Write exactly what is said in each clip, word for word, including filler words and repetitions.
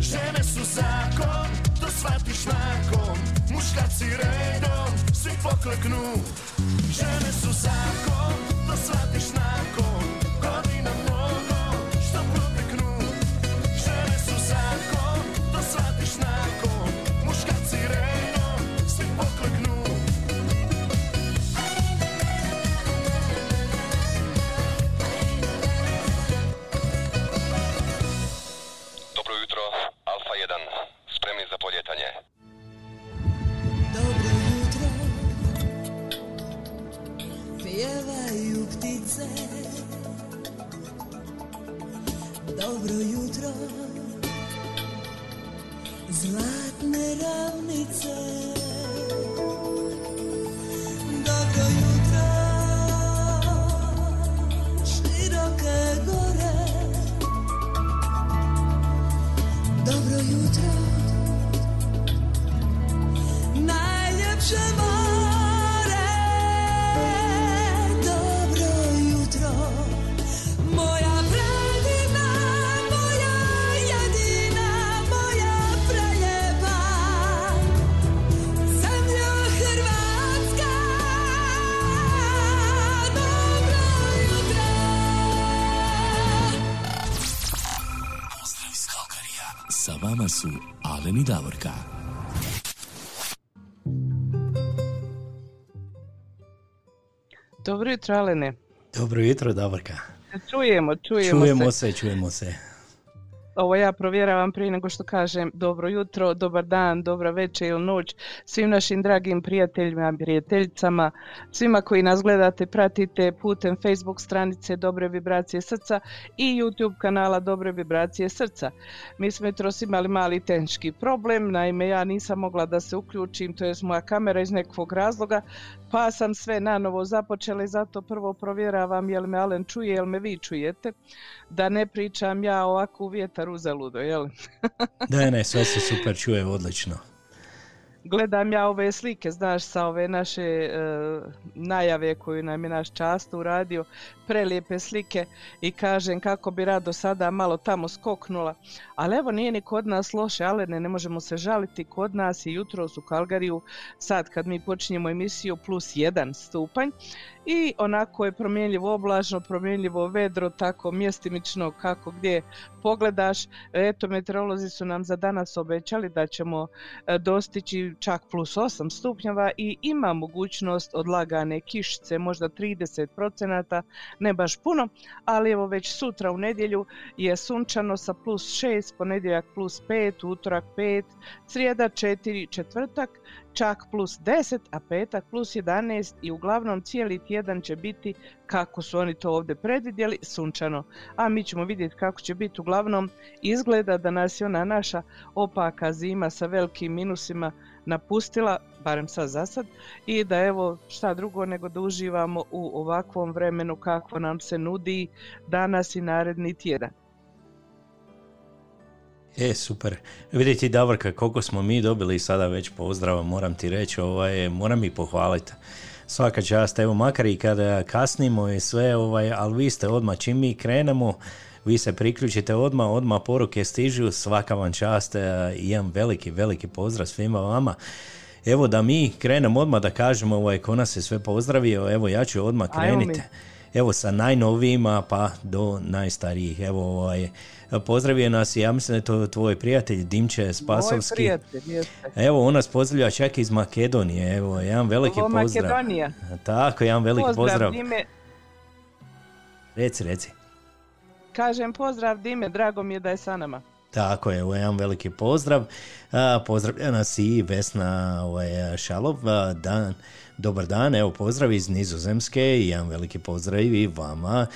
Žene su zakon, to shvatiš nakon. Muškarci redom, svi pokleknu. Žene su zakon, to shvatiš nakon. Godina mnogo, što proteknu. Žene su zakon, to shvatiš nakon. Muškarci redom, svi pokleknu. Dobro jutro, zlatne ravnice. Dobro jutro, široke gore. Dobro jutro, najljepše more. Dobro jutro, moja vama su Alen i Davorka. Dobro jutro, Alene. Dobro jutro, Davorka. Čujemo, čujemo, čujemo se. se. Čujemo se. Ovo ja provjeravam prije nego što kažem dobro jutro, dobar dan, dobra večer ili noć svim našim dragim prijateljima i prijateljicama, svima koji nas gledate, pratite putem Facebook stranice Dobre vibracije srca i YouTube kanala Dobre vibracije srca. Mi smo jutros imali mali tehnički problem, naime ja nisam mogla da se uključim, to je moja kamera iz nekog razloga, pa sam sve nanovo započela i zato prvo provjeravam je li me Alen čuje, je li me vi čujete, da ne pričam ja ovako u vjetar uzaludo, jel? Da, ne, sve se super čuje, odlično. Gledam ja ove slike, znaš, sa ove naše e, najave koju nam je naš často uradio, prelijepe slike i kažem kako bi rado sada malo tamo skoknula. Ali evo, nije ni kod nas loše, ali ne, ne možemo se žaliti, kod nas i jutros u Kalgariju, sad kad mi počinjemo emisiju, plus jedan stupanj i onako je promjenljivo oblačno, promjenljivo vedro, tako mjestimično kako gdje pogledaš. Eto, meteorolozi su nam za danas obećali da ćemo dostići čak plus osam stupnjeva i ima mogućnost odlagane kišice, možda trideset posto, ne baš puno, ali evo već sutra u nedjelju je sunčano sa plus šest, ponedjeljak plus pet, utorak pet, srijeda četiri, četvrtak čak plus deset, a petak plus jedanaest i uglavnom cijeli tjedan će biti, kako su oni to ovdje predvidjeli, sunčano. A mi ćemo vidjeti kako će biti, uglavnom izgleda da nas je ona naša opaka zima sa velikim minusima napustila, barem sad za sad, i da evo šta drugo nego da uživamo u ovakvom vremenu kako nam se nudi danas i naredni tjedan. E, super. Vidite, Davorka, koliko smo mi dobili sada već pozdrava, moram ti reći, ovaj, moram i pohvaliti. Svaka čast, evo, makar i kada kasnimo i sve, ovaj, ali vi ste odmah, čim mi krenemo, vi se priključite odmah, odmah poruke stižu, svaka vam čast, jedan veliki, veliki pozdrav svima vama. Evo da mi krenemo odmah, da kažemo, ovaj, ko nas je sve pozdravio, evo ja ću odmah kreniti. Evo sa najnovijima pa do najstarijih. Evo ovaj, pozdravio nas, ja mislim da je to tvoj prijatelj Dimče Spasovski. Moj prijatelj, jeste. Evo, on nas pozdravlja čak iz Makedonije. Evo, jedan veliki Ovo, pozdrav. Makedonija. Tako, jedan veliki pozdrav. Pozdrav Dime. Reci, reci. Kažem pozdrav Dime, drago mi je da je sa nama. Tako je, evo, jedan veliki pozdrav. A, pozdravlja nas i Vesna ovaj, Šalov. A, dan... Dobar dan, evo pozdrav iz Nizozemske i jedan veliki pozdrav i vama.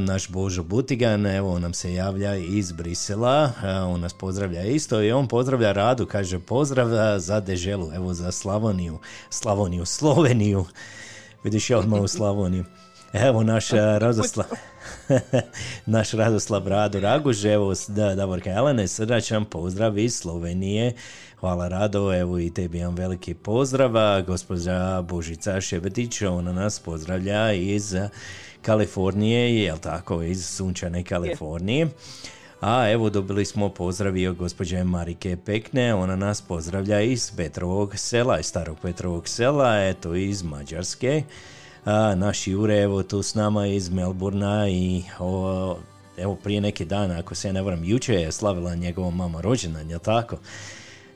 Naš Božo Butigan, evo nam se javlja iz Brisela, on nas pozdravlja isto i on pozdravlja Radu, kaže pozdrav za deželu, evo za Slavoniju, Slavoniju, Sloveniju, vidiš ja odmah u Slavoniju. Evo naš Radoslav, naš Radoslav Raguž, evo Davorka Alene, srdačan pozdrav iz Slovenije. Hvala Rado, evo i tebi jedan veliki pozdrav. Gospođa Božica Šebetić, ona nas pozdravlja iz Kalifornije, jel tako, iz sunčane Kalifornije. A evo dobili smo pozdravio gospođe Marike Pekne, ona nas pozdravlja iz Petrovog sela, iz starog Petrovog sela, eto iz Mađarske. A, naš Jure evo tu s nama iz Melburna i o, evo prije neki dan, ako se ja ne varam, jučer je slavila njegova mama rođendan, jel tako?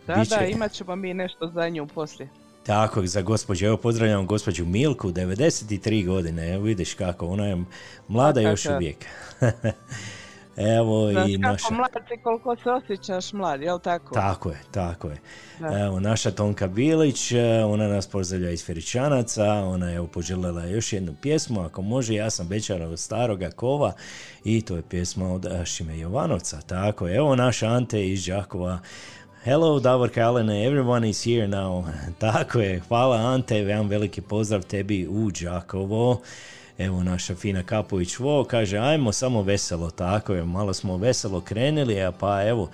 Da, Biće... da, imat ćemo mi nešto za nju poslije. Tako, za gospođu, evo pozdravljam gospođu Milku, devedeset tri godine, evo vidiš kako, ona je mlada tako, još uvijek. Evo znaš i kako naša... mlad si, koliko se osjećaš mlad, jel tako? Tako je, tako je. Da. Evo naša Tonka Bilić, ona nas pozdravlja iz Feričanaca, ona je poželjela još jednu pjesmu, ako može, ja sam večera od staroga kova i to je pjesma od Šime Jovanovca, tako je. Evo naš Ante iz Đakova. Hello, Davorka, Alen, everyone is here now. Tako je, hvala Ante, jedan veliki pozdrav tebi u Đakovo. Evo naša Fina Kapović vo, kaže ajmo samo veselo, tako je, malo smo veselo krenili, a pa evo,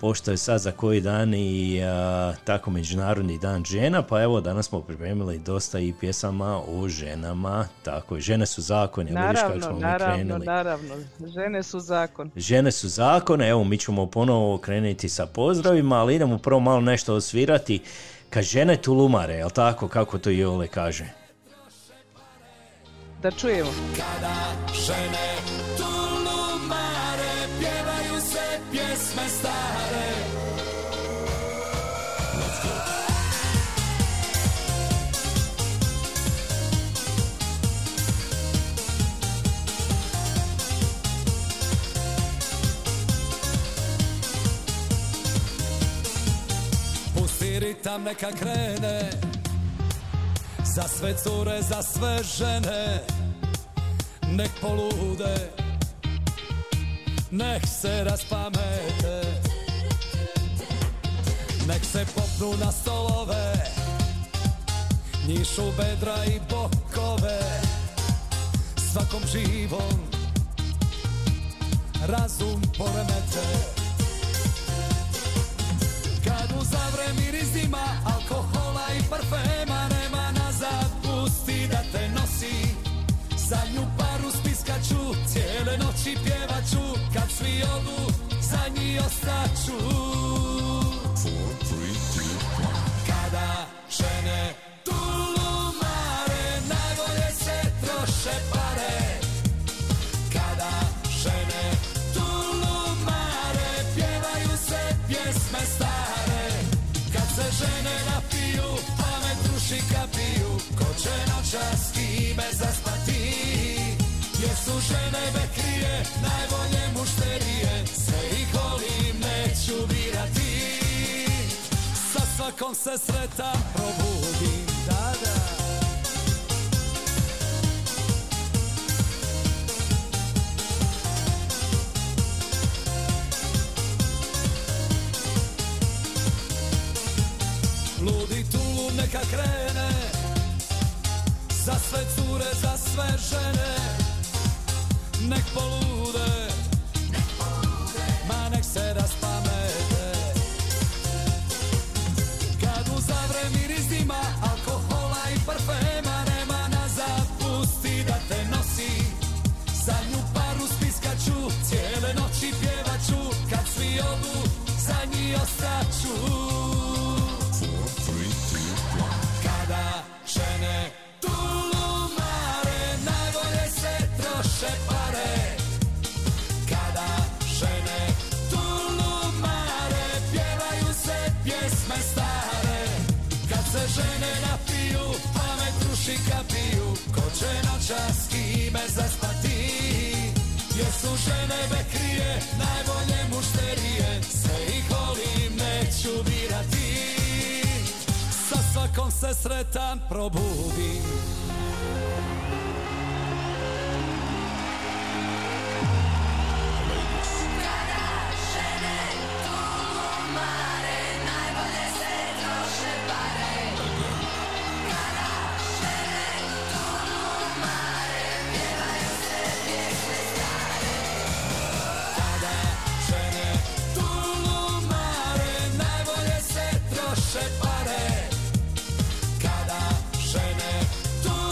pošto je sad za koji dan i a, tako Međunarodni dan žena, pa evo danas smo pripremili dosta i pjesama o ženama, tako je, žene su zakon, evo vidiš kako smo naravno, mi krenuli. Naravno, žene su zakon. Žene su zakon, evo mi ćemo ponovo krenuti sa pozdravima, ali idemo prvo malo nešto osvirati, kad žene tulumare, jel tako, kako to Jole kaže? Da čujemo. Kada žene tulumare, pjevaju se pjesme stare. Pusti ritam neka krene, za sve cure, za sve žene, nek polude, nek se raspamete, nek se popnu na stolove, njišu bedra i bokove, svakom živom razum poremete. Kad uzavre miris dima, alkohola i parfema, nema nazad, pusti da te nosi. Zadnju paru spiskaću, cijele noći pjevaću, kad svi odu, zadnji ostaću. Kada žene tulumare, najbolje se troše pare. Kada žene tulumare, pjevaju se pjesme stare. Kad se žene napiju, pamet ruši kapiju, ko će noćas kime zaspati. Su žene bekrije, najbolje mušterije, sve ih volim, neću birati. Sa svakom se sreta probudim, da, da. Ludi tulum neka krene, za sve cure, za sve žene, nek polude, nek polude, ma nek se raspamete. Kad uzavre miris dima, alkohola i parfema, nema nazad, pusti da te nosi. Zadnju paru spiskaću, cijele noći pjevaću, kad svi odu, zadnji ostaću. Kada žene tulumare, najbolje se troše pa. Žene napiju, pamet ruši kapiju, ko će noćas kime zaspati. Jesu žene bekrije, najbolje mušterije, sve ih volim, neću birati. Sa svakom se sretan probudim. Pare, kada žene tu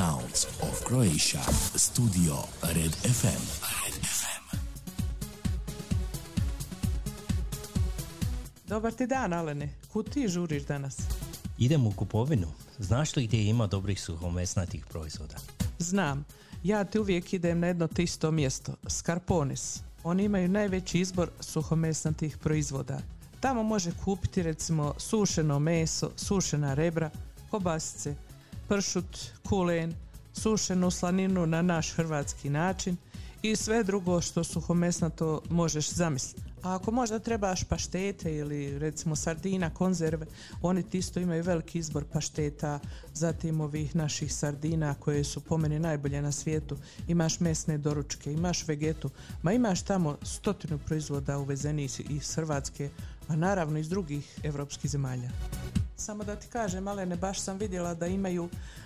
Sounds of Croatia, studio Red ef em. Red ef em. Dobar ti dan, Alene. Kud ti žuriš danas? Idem u kupovinu. Znaš li gdje ima dobrih suhomesnatih proizvoda? Znam. Ja ti uvijek idem na jedno te isto mjesto, Scarpones. Oni imaju najveći izbor suhomesnatih proizvoda. Tamo može kupiti recimo sušeno meso, sušena rebra, kobasice, pršut, kulen, sušenu slaninu na naš hrvatski način i sve drugo što suhomesnato možeš zamisliti. A ako možda trebaš paštete ili recimo sardina, konzerve, oni isto imaju veliki izbor pašteta, zatim ovih naših sardina koje su po meni najbolje na svijetu, imaš mesne doručke, imaš vegetu, ma imaš tamo stotinu proizvoda uvezenih iz Hrvatske, a naravno iz drugih evropskih zemalja. Samo da ti kažem, Alene, baš sam vidjela da imaju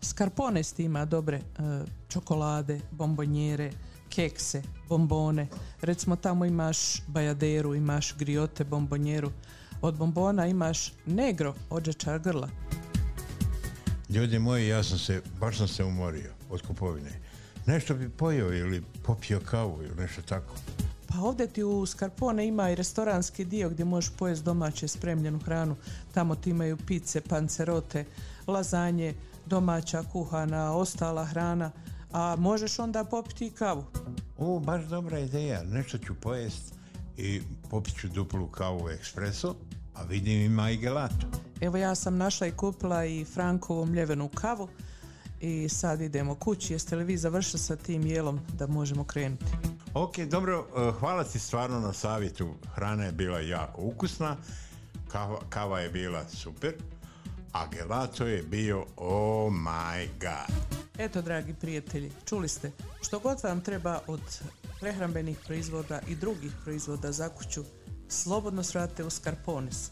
Scarpones ima dobre uh, čokolade, bombonjere, kekse, bombone. Recimo tamo imaš bajaderu, imaš griote, bombonjeru. Od bombona imaš negro, odžečar grla. Ljudi moji, ja sam se, baš sam se umorio od kupovine. Nešto bi pojeo ili popio kavu ili nešto tako. Pa ovdje ti u Scarpone ima i restoranski dio gdje možeš pojesti domaće spremljenu hranu. Tamo ti imaju pice, pancerote, lazanje, domaća kuhana, ostala hrana. A možeš onda popiti i kavu. O, baš dobra ideja. Nešto ću pojesti i popit ću duplu kavu ekspreso, a vidim ima i gelato. Evo ja sam našla i kupila i Frankovu mljevenu kavu i sad idemo kući. Jeste li vi završili sa tim jelom da možemo krenuti? Ok, dobro, hvala ti stvarno na savjetu. Hrana je bila jako ukusna, kava, kava je bila super, a gelato je bio oh my god. Eto, dragi prijatelji, čuli ste, što god vam treba od prehrambenih proizvoda i drugih proizvoda za kuću, slobodno svratite u Scarpones.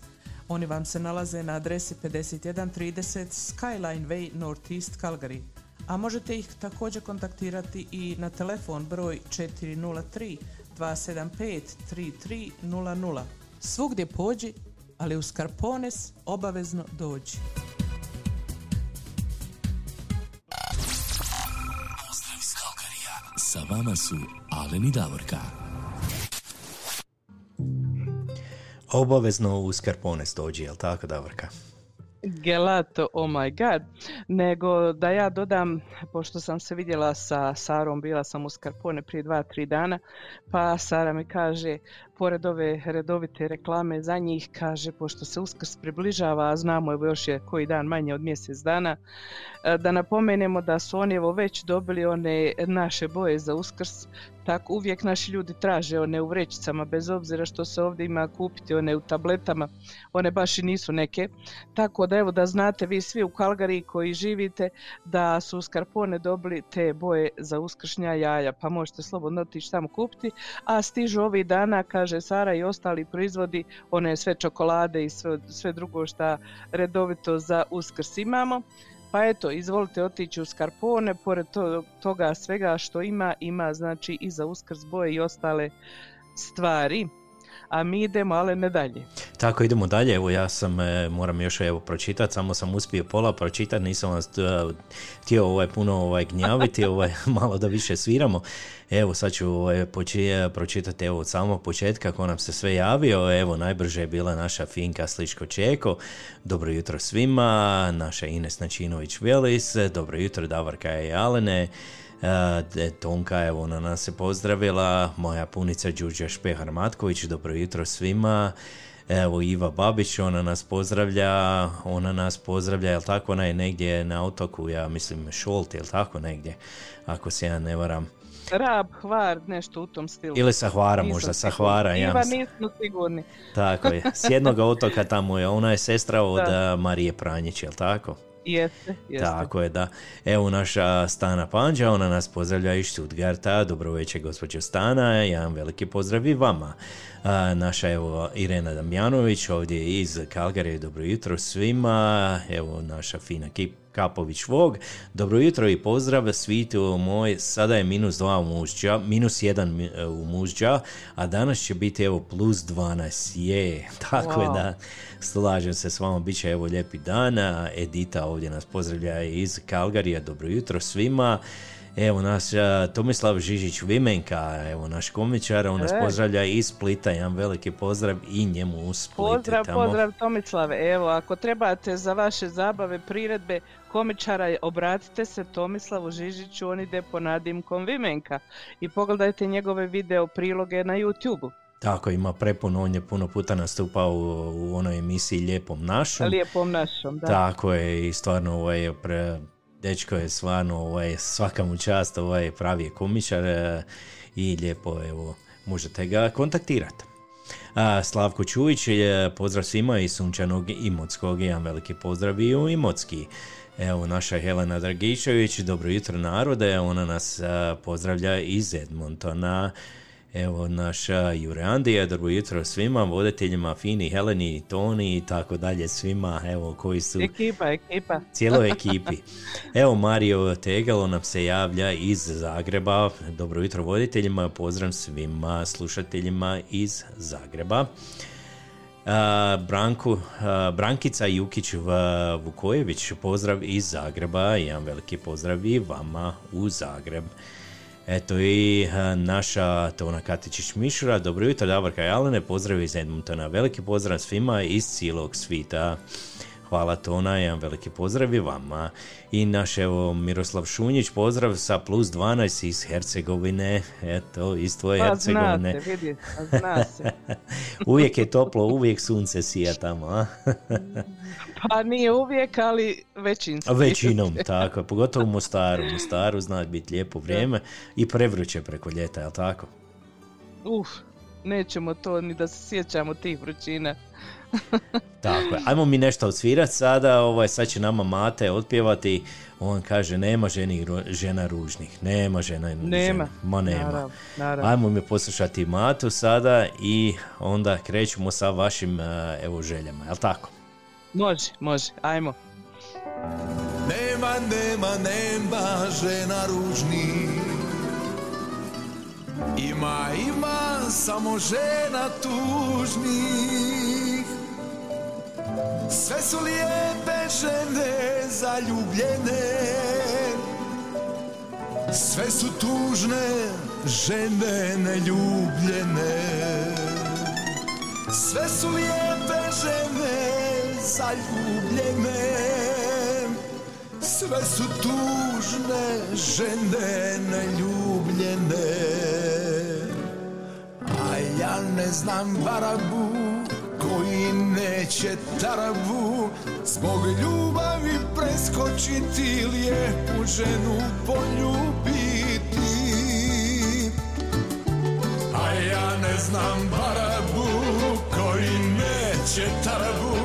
Oni vam se nalaze na adresi pedeset jedan trideset Skyline Way Northeast Calgary, a možete ih također kontaktirati i na telefon broj četiri nula tri, dva sedam pet, tri tri nula nula. Svugdje pođi, ali u Scarpones obavezno dođi. Sa vama su Alen i Davorka. Obavezno u Scarpones dođi, jel tako, Davorka? Gelato, oh my god. Nego da ja dodam, pošto sam se vidjela sa Sarom, bila sam u Scarpone prije dva, tri dana, pa Sara mi kaže, pored ove redovite reklame za njih, kaže, pošto se Uskrs približava, znamo evo još je koji dan manje od mjesec dana, da napomenemo da su oni evo već dobili one naše boje za Uskrs, tako uvijek naši ljudi traže one u vrećicama, bez obzira što se ovdje ima kupiti one u tabletama, one baš i nisu neke, tako da evo da znate vi svi u Kalgariji koji živite da su Scarpone dobili te boje za uskršnja jaja, pa možete slobodno otići tamo kupiti, a stižu ovih dana, kaže Sara, i ostali proizvodi, one sve čokolade i sve, sve drugo što redovito za Uskrs imamo. Pa eto, izvolite otići u Scarpone, pored to, toga svega što ima, ima znači i za Uskrs boje i ostale stvari. A mi idemo, ali ne dalje. Tako, idemo dalje. Evo ja sam, e, moram još evo pročitati, samo sam uspio pola pročitati, nisam vas htio ovaj, puno ovaj, gnjaviti, ovaj, malo da više sviramo. Evo sad ću ovaj, počije, pročitati evo, od samog početka ko nam se sve javio. Evo najbrže je bila naša Finka Sliško Čeko, dobro jutro svima, naša Ines Načinović Velis, dobro jutro Davorka i Alene. Uh, Tonka, evo, ona nas se pozdravila, moja punica Đuđa Špehar Matković, dobro jutro svima. Evo Iva Babić, ona nas pozdravlja, ona nas pozdravlja, jel tako, ona je negdje na otoku, ja mislim Šolt, jel tako negdje, ako se ja ne varam. Rab, Hvar, nešto u tom stilu. Ili sa Hvara, nisam možda, sa Hvara. Iva, nismo sigurni. Tako je, s jednog otoka tamo je, ona je sestra od da. Marije Pranić, jel tako? Jeste, jeste. Tako je, da. Evo naša Stana Panđa, ona nas pozdravlja iz Stuttgarta. Dobro večer, gospođo Stana, jedan veliki pozdrav i vama. A, naša evo Irena Damjanović ovdje iz Kalgarije, dobro jutro svima. Evo naša Fina Kip Kapović Vog, dobro jutro i pozdrav svitu moj, sada je minus dva u Mužđa, minus jedan u Mužđa, a danas će biti evo plus dvanaest, je, tako wow. je da, slažem se s vama, bit će evo lijepi dan. Edita ovdje nas pozdravlja iz Kalgarija, dobro jutro svima. Evo naš Tomislav Žižić Vimenka, evo naš komičar, on nas pozdravlja iz Splita, jedan veliki pozdrav i njemu u Splitu. Pozdrav, tamo. Pozdrav Tomislav, evo ako trebate za vaše zabave, priredbe, komičara, obratite se Tomislavu Žižiću, on ide po nadimkom Vimenka i pogledajte njegove video priloge na YouTube-u. Tako, ima prepuno, on je puno puta nastupao u, u onoj emisiji Lijepom našom. Lijepom našom, da. Tako je i stvarno ovo je pre... Dečko je stvarno, ovaj, svaka mu čast, ovaj, pravi je komičar eh, i lijepo, evo, možete ga kontaktirati. A, Slavko Čujić, eh, pozdrav svima iz sunčanog Imotskog, jedan veliki pozdrav i u Imotski. Evo, naša Helena Dragičević, dobro jutro narode, ona nas eh, pozdravlja iz Edmontona. Evo naša Jure Andija, dobro jutro svima, voditeljima Fini, Heleni, Toni i tako dalje, svima evo koji su... Ekipa, ekipa. Cijeloj ekipi. Evo Mario Tegalo nam se javlja iz Zagreba, dobro jutro voditeljima, pozdrav svima slušateljima iz Zagreba. Uh, Branku, uh, Brankica Jukić Vukojević, pozdrav iz Zagreba, jedan veliki pozdrav i vama u Zagreb. Eto i naša Tona Katičić-Mišura, dobro jutro Davorka i Alene, pozdrav iz Edmontona, veliki pozdrav svima iz cijelog svita. Hvala Tona, jedan veliki pozdrav i vama. I naš evo Miroslav Šunjić, pozdrav sa plus dvanaest iz Hercegovine, eto iz tvoje pa, Hercegovine. Znate, vidi, zna se. Uvijek je toplo, uvijek sunce sija tamo, a? Pa nije uvijek, ali većinski. Većinom, tako, pogotovo u Mostaru, Mostaru zna biti lijepo vrijeme i prevruće preko ljeta, jel tako? Uf, nećemo to ni da se sjećamo tih vrućina. Tako je, ajmo mi nešto odsvirati sada, ovaj, sad će nama Mate otpjevati, on kaže nema ženi, žena ružnih, nema žena nema. Žena, ma nema. Naravno, naravno. Ajmo mi poslušati Matu sada i onda krećemo sa vašim evo željama, jel tako? Može, može, ajmo. Nema, nema, nema žena ružnih, ima, ima samo žena tužnih. Sve su lijepe žene zaljubljene, sve su tužne žene neljubljene. Sve su lijepe žene zaljubljene, sve su tužne žene neljubljene. A ja ne znam barabu koji neće tarabu zbog ljubavi preskočiti, lijepu ženu poljubiti. A ja ne znam barabu koji neće tarabu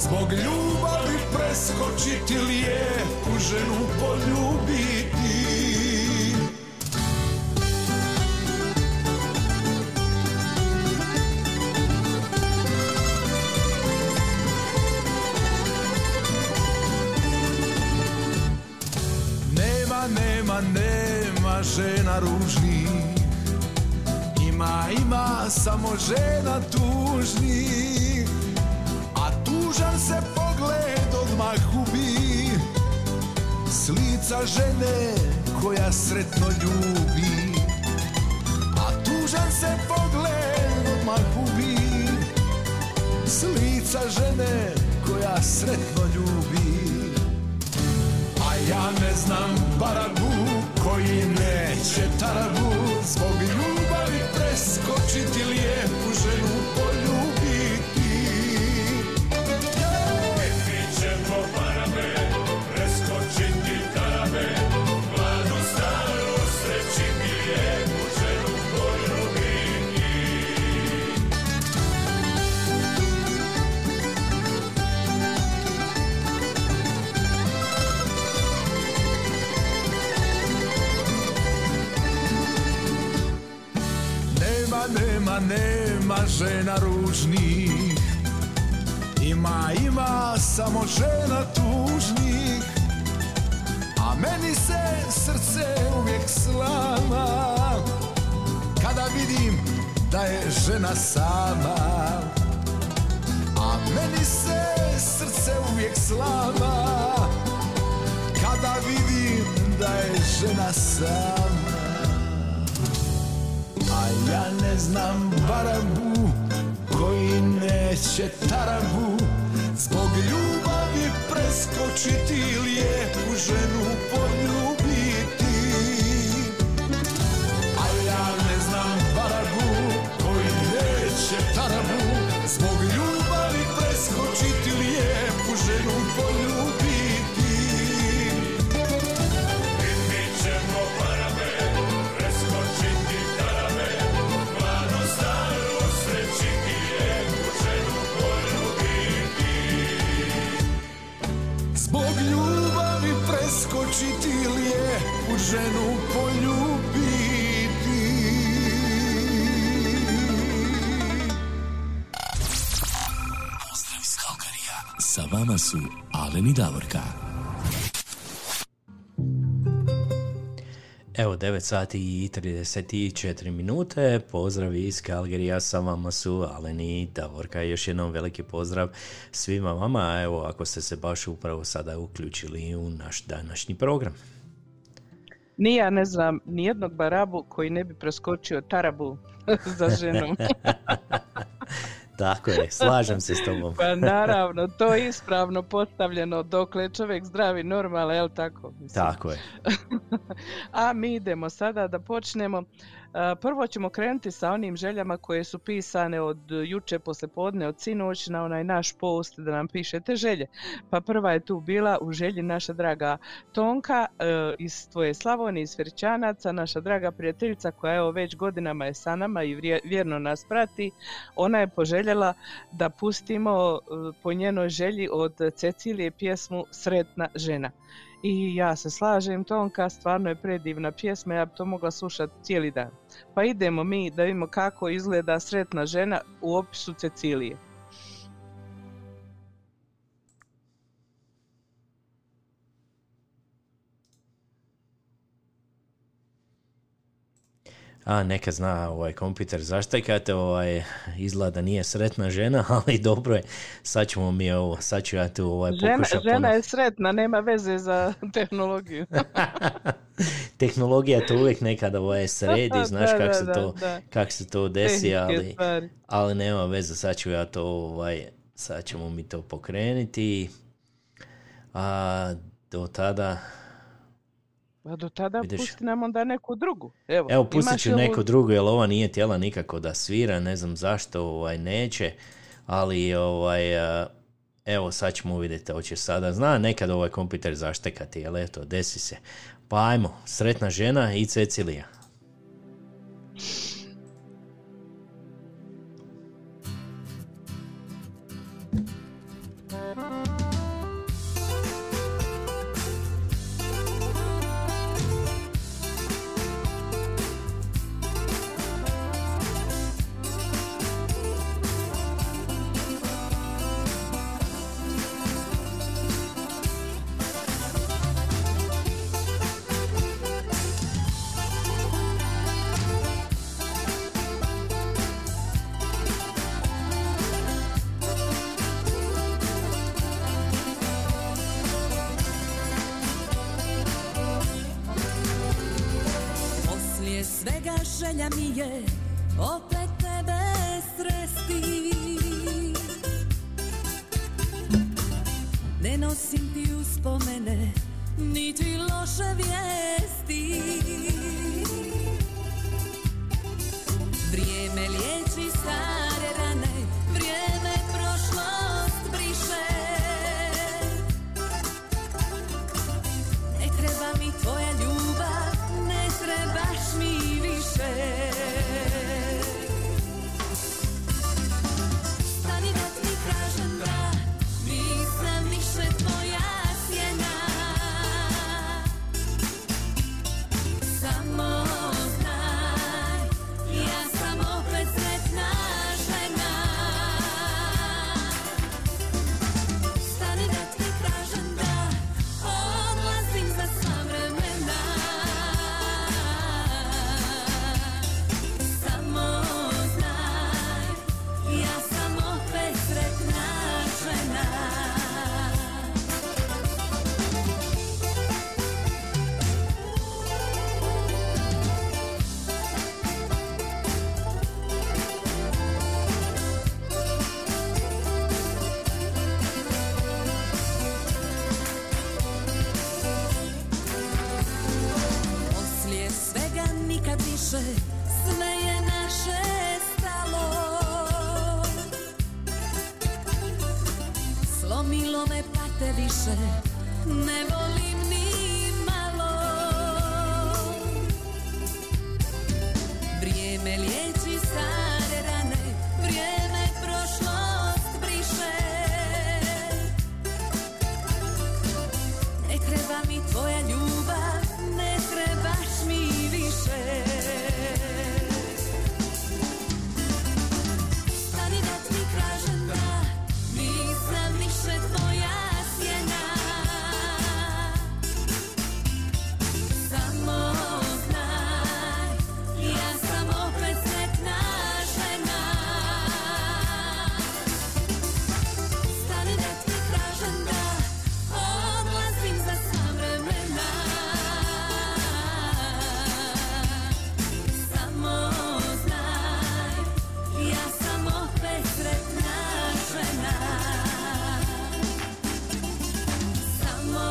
zbog ljubavi preskočiti, lijepu ženu poljubiti. Nema, nema, nema žena ružnih, ima, ima samo žena tužnih. Tužan se pogled odmah gubi s lica žene koja sretno ljubi. A tužan se pogled odmah gubi s lica žene koja sretno ljubi. A ja ne znam barabu koji neće tarabu zbog ljubavi preskočiti, lijepu ženu poljubi. da nema žena ružnih, ima, ima samo žena tužnih, a meni se srce uvijek slama kada vidim da je žena sama. A meni se srce uvijek slama kada vidim da je žena sama. A ja ne znam barabu koji neće tarabu zbog ljubavi preskočiti, lijepu ženu poljubiti. A ja ne znam barabu koji neće tarabu zbog ljubavi preskočiti, lijepu ženu poljubiti. Biti ćemo barabe, preskočiti tarabe, plano stanu srećiti, lijepu ženu poljubiti. Zbog ljubavi preskočiti, lijepu ženu poljubiti. Sa vama su Alen i Davorka. Evo devet sati i trideset četiri minute, pozdrav iz Kalgerija, sa vama su Alen i Davorka. Još jednom veliki pozdrav svima vama, evo ako ste se baš upravo sada uključili u naš današnji program. Ni ja ne znam nijednog barabu koji ne bi preskočio tarabu za ženu. Tako je, slažem se s tobom. Pa naravno, to je ispravno postavljeno, dokle je čovjek zdravi, normalno, jel tako? Mislim. Tako je. A mi idemo sada da počnemo. Prvo ćemo krenuti sa onim željama koje su pisane od juče poslijepodne, od sinoć, na onaj naš post da nam pišete želje. Pa prva je tu bila u želji naša draga Tonka iz tvoje Slavonije, iz Feričanaca, naša draga prijateljica koja je već godinama je sa nama i vjerno nas prati. Ona je poželjela da pustimo po njenoj želji od Cecilije pjesmu Sretna žena. I ja se slažem, Tonka, stvarno je predivna pjesma, ja bi to mogla slušati cijeli dan. Pa idemo mi da vidimo kako izgleda Sretna žena u opisu Cecilije. A neka zna ovaj kompjuter zaštekate, ovaj, izgleda da nije sretna žena, ali dobro je, sad ćemo mi ovo, sad ću ja tu ovaj pokušati. Žena, žena ponovno je sretna, nema veze za tehnologiju. Tehnologija to uvijek nekada ovaj sredi, znaš da, kak, da, se to, da. kak se to desi, ali, ali nema veze, sad ću ja to, ovaj, sad ćemo mi to pokrenuti, a do tada... A do tada vidiš, pusti nam onda neku drugu. Evo, Evo pustit ću ovu... neku drugu, jer ova nije tijela nikako da svira, ne znam zašto ovaj, neće, ali ovaj, evo sad ćemo vidjeti, hoće sada, zna nekad ovaj kompjuter zaštekati, jel eto, desi se. Pa ajmo, Sretna žena i Cecilija. Želja mi je opet tebe sresti, ne nosim ti uspomene niti loše vijesti. Vrijeme liječi stare rane, vrijeme prošlost briše. Ne treba mi tvoja ljubav, ne trebaš mi. Stani da ti tražem brak, nisam više tvoja sjena. više, sve je naše stalo. Slomilo me pa te više, ne volim ni malo. Vrijeme liječi stare rane, vrijeme prošlost briše. Ne treba mi tvoja ljubav, ne trebaš mi više. Stani da ti kažem da nisam više tvoja sjena. Samo znaj, ja sam opet sretna žena. Stani da ti kažem da odlazim za sva vremena. Samo znaj, ja sam opet sretna žena. Samo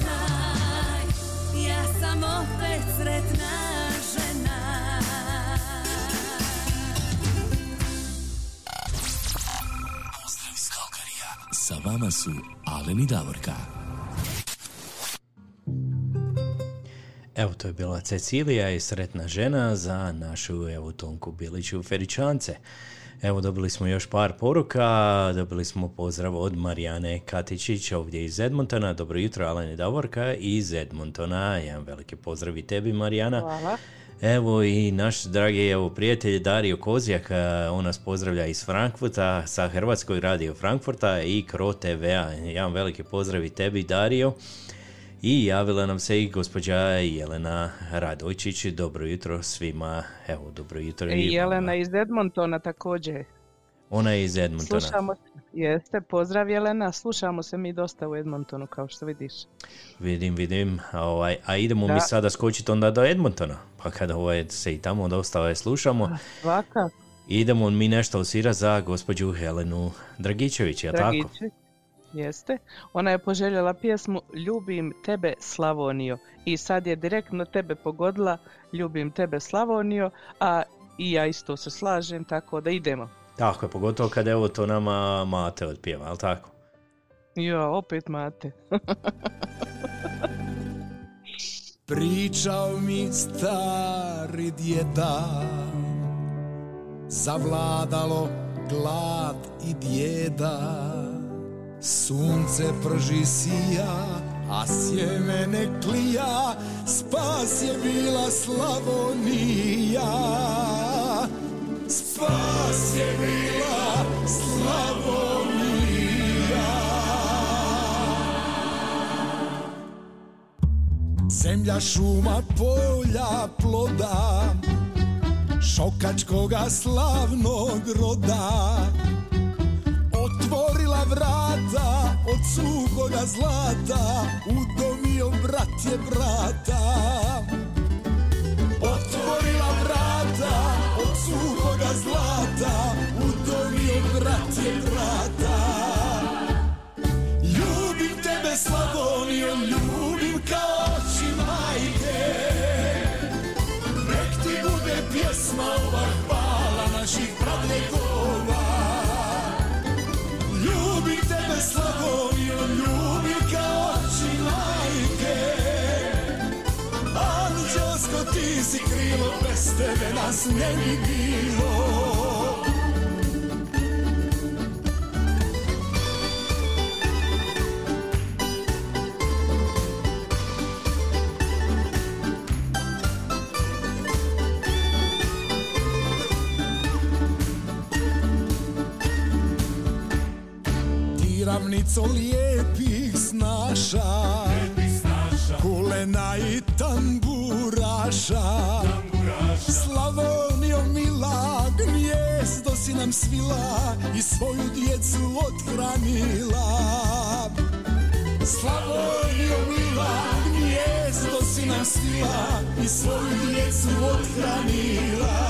znaj, ja sam opet sretna žena. Pozdrav iz Kalkarija. Sa vama su Alen i Davorka. Evo, to je bila Cecilija i Sretna žena za našu evo Tonku Biliću Feričance. Evo, dobili smo još par poruka, dobili smo pozdrav od Marijane Katičić ovdje iz Edmontona. Dobro jutro, Alen i Davorka iz Edmontona. Jedan veliki pozdrav i tebi, Marijana. Hvala. Evo i naš dragi evo, prijatelj Dario Kozjak, on nas pozdravlja iz Frankfurta, sa Hrvatskoj radio Frankfurta i Kro te vea. Jedan veliki pozdrav i tebi, Dario. I javila nam se i gospođa Jelena Radojčić. Dobro jutro svima. Evo, dobro jutro. I Jelena iz Edmontona također. Ona je iz Edmontona. Slušamo, jeste, pozdrav Jelena, slušamo se mi dosta u Edmontonu, kao što vidiš. Vidim, vidim, a, ovaj, a idemo da. Mi sada skočiti onda do Edmontona, pa kada ovaj se i tamo dosta ovaj slušamo. Svaka. Idemo mi nešto osira za gospođu Helenu Dragičević, ja Dragiče. Tako? Jeste, ona je poželjela pjesmu Ljubim tebe Slavonijo i sad je direktno tebe pogodila Ljubim tebe Slavonijo, a i ja isto se slažem, tako da idemo. Tako je, pogotovo kad evo to nama Mate odpjeva, ali tako? Ja, opet Mate. Pričao mi stari djeda, zavladalo glad i djeda. Sunce prži sija, a sjeme ne klija, spas je bila Slavonija. Spas je bila Slavonija. Zemlja, šuma, polja, ploda šokačkoga slavnog roda otvorila vrata od suhoga zlata, udomio brat je brata. Otvorila vrata od suhoga zlata, udomio brat je brata. Ljubim tebe Slavonijo, ljubim kao oči majke. Nek ti bude pjesma ova hvala naših pradnjegova. Ljubim tebe Slavonijo, ljubim kao oči majke. Anđelsko ti si krilo, bez tebe nas ne bi bilo. Ti ravnico lijepih snaša, kulena i tamburaša, tamburaša. Slavonijo mila, gnijezdo si nam svila i svoju djecu othranila. Slavonijo mila, gnijezdo si nam svila i svoju djecu othranila.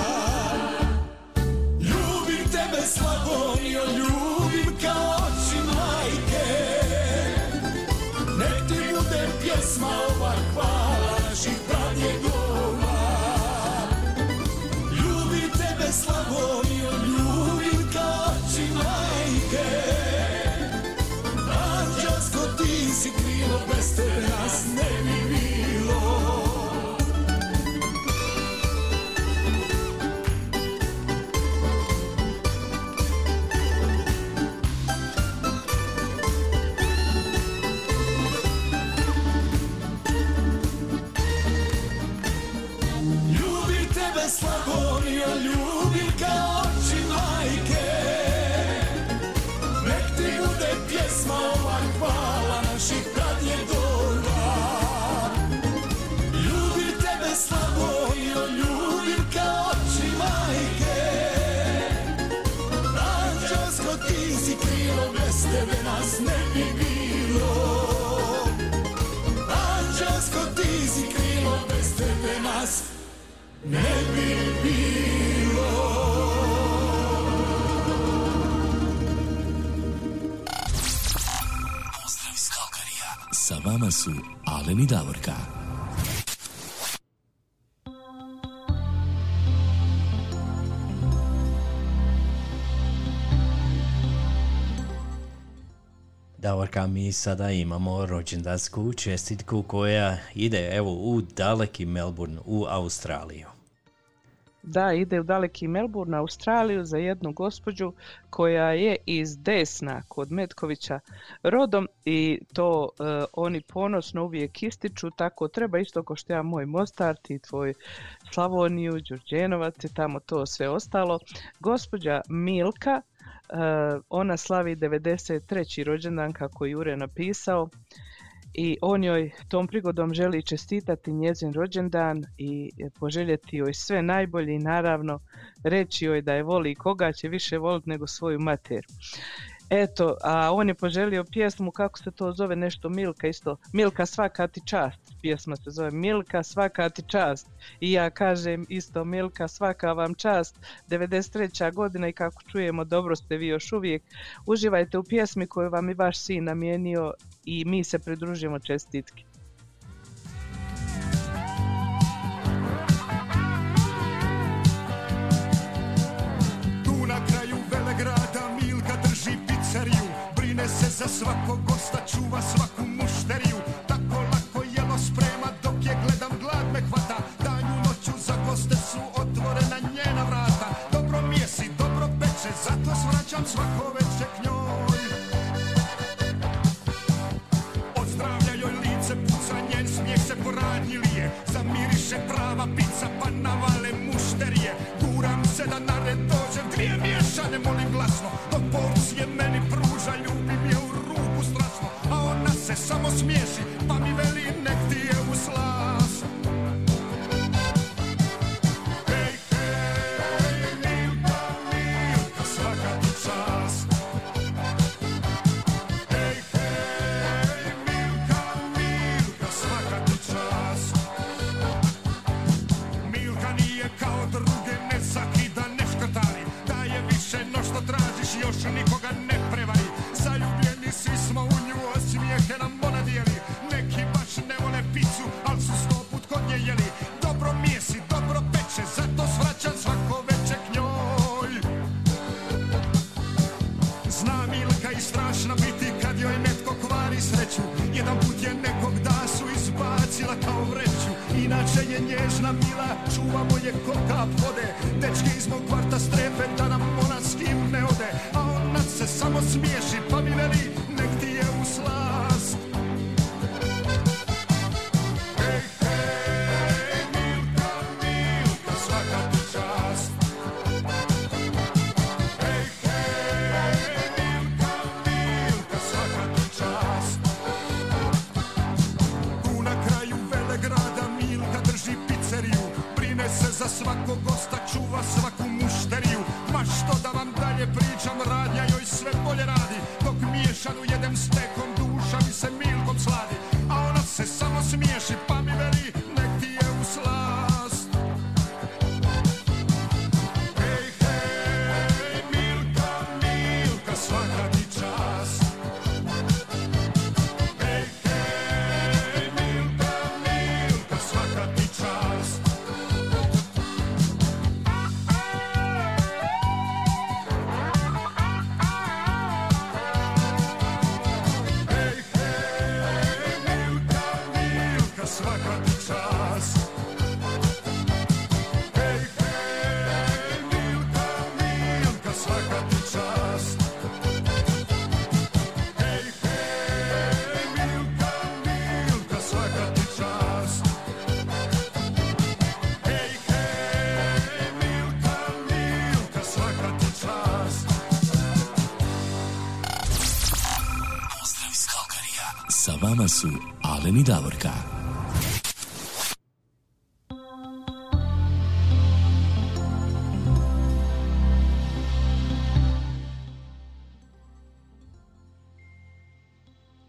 Ljubim tebe Slavonijo, ljubim kao oči majke. Nek ti bude pjesma ova hvala naših pradjedova. Sa vama su Alen i Davorka. Davorka, mi sada imamo rođendansku čestitku koja ide evo u daleki Melbourne, u Australiju. Da, ide u daleki Melbourne, Australiju, za jednu gospođu koja je iz Desna kod Metkovića rodom i to e, oni ponosno uvijek ističu, tako treba isto ko što ja moj Mostar, ti tvoj Slavoniju, Đurđenovac i tamo to sve ostalo. Gospođa Milka, e, ona slavi devedeset treći rođendan kako je Jure napisao. I on joj tom prigodom želi čestitati njezin rođendan i poželjeti joj sve najbolje i naravno reći joj da je voli i koga će više voliti nego svoju mater. Eto, a on je poželio pjesmu, kako se to zove, nešto Milka isto. Milka svaka ti čast, pjesma se zove Milka svaka ti čast. I ja kažem isto Milka svaka vam čast, devedeset treća godina i kako čujemo dobro ste vi još uvijek. Uživajte u pjesmi koju vam i vaš sin namijenio i mi se pridružimo čestitki. Tu na kraju Velegrada Milka drži pizzeriju, brine se za svakog gosta, čuva svaku mušteriju. Tako lako jelo sprema, dok je gledam glad me hvata, danju noću za goste su otvorena njena vrata. Dobro mjesi, dobro peče, zato svraćam svako večer k njoj. Zamiriše prava pizza pa navale mušterije. Guram se da nared dođem, dvije miješane molim glasno, dok porcije meni pruža, ljubim je u ruku strašno. A ona se samo smiješi pa mi veli nek ti je u slas. Hej, hej, Milka, Milka, svaka ti čast. Hej, hej, Milka, Milka, svaka ti čast. Još nikoga ne prevari, zaljubljeni svi smo u nju, osmijehe nam ona dijeli. Neki baš ne vole picu, al su sto put kod nje jeli. Dobro mjesi, dobro peče, zato svraćam svako večer k njoj. Zna Milka i strašna biti kad joj netko kvari sreću. Jedan put je nekog dasu izbacila kao vreću. Inače je nježna mila, čuvamo je ko kap vode. Dečki iz mog kvarta strepe da nam ona s kim ne ode. A ona se samo smiješi pa mi veli nek ti je u slast. Hej, hej, Milka, Milka, svaka ti čast. Hej, hej, Milka, Milka, svaka ti čast. Tu na kraju Velegrada Milka drži pizzeriju, brine se za svakog gosta, čuva svaku mušteriju. Ma što da vam dalje pričam, radnja joj sve bolje radi, dok miješanu jedem s tekom, duša mi se Milkom sladi. A ona se samo smiješi pa mi veli nek ti je u slast. Hej, hej, Milka, Milka, svaka ti čast. Hej, hej, Milka, Milka, svaka ti čast. Svaka ti čast. Hej, hej, Milka, Milka, svaka ti čast. Hej, hej, Milka, Milka, svaka ti čast. Hej, hej, Milka, Milka, vama su Alen i Davorka.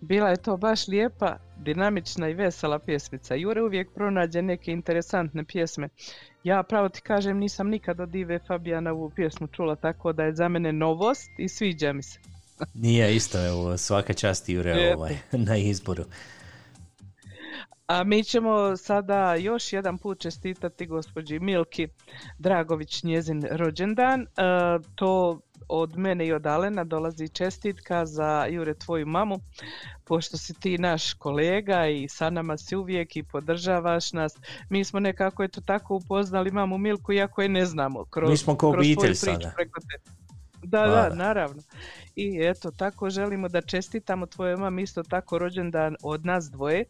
Bila je to baš lijepa, dinamična i vesela pjesmica. Jure uvijek pronađe neke interesantne pjesme. Ja pravo ti kažem, nisam nikada od Ive Fabijana ovu pjesmu čula, tako da je za mene novost i sviđa mi se. Nije isto, evo, svaka čast Jure ovaj, na izboru. A mi ćemo sada još jedan put čestitati gospođi Milki Dragović njezin rođendan. E, to od mene i od Alena dolazi čestitka za Jure tvoju mamu, pošto si ti naš kolega i sa nama si uvijek i podržavaš nas. Mi smo nekako eto tako upoznali mamu Milku, iako je ne znamo. Kroz, mi smo kao obitelj sada. Da, Hvala. da, naravno. I eto, tako želimo da čestitamo tvojoj mami isto tako rođendan od nas dvoje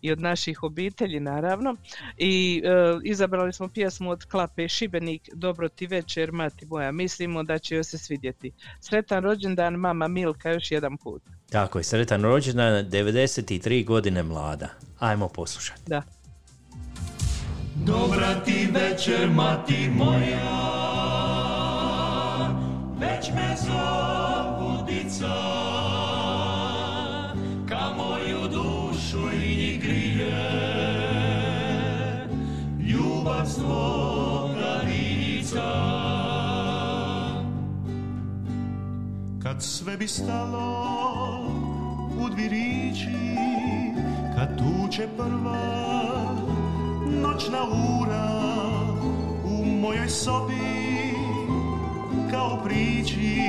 i od naših obitelji, naravno. I e, izabrali smo pjesmu od Klape Šibenik, Dobro ti večer, mati moja. Mislimo da će joj se svidjeti. Sretan rođendan, mama Milka, još jedan put. Tako je, sretan rođendan, devedeset tri godine mlada. Ajmo poslušati. Da. Dobra ti večer, mati moja. Već me zovu dica, ka moju dušu i njih grije, ljubav svoga lica. Kad sve bi stalo u dvirići, kad tuče prva noćna ura u mojoj sobi, kao priči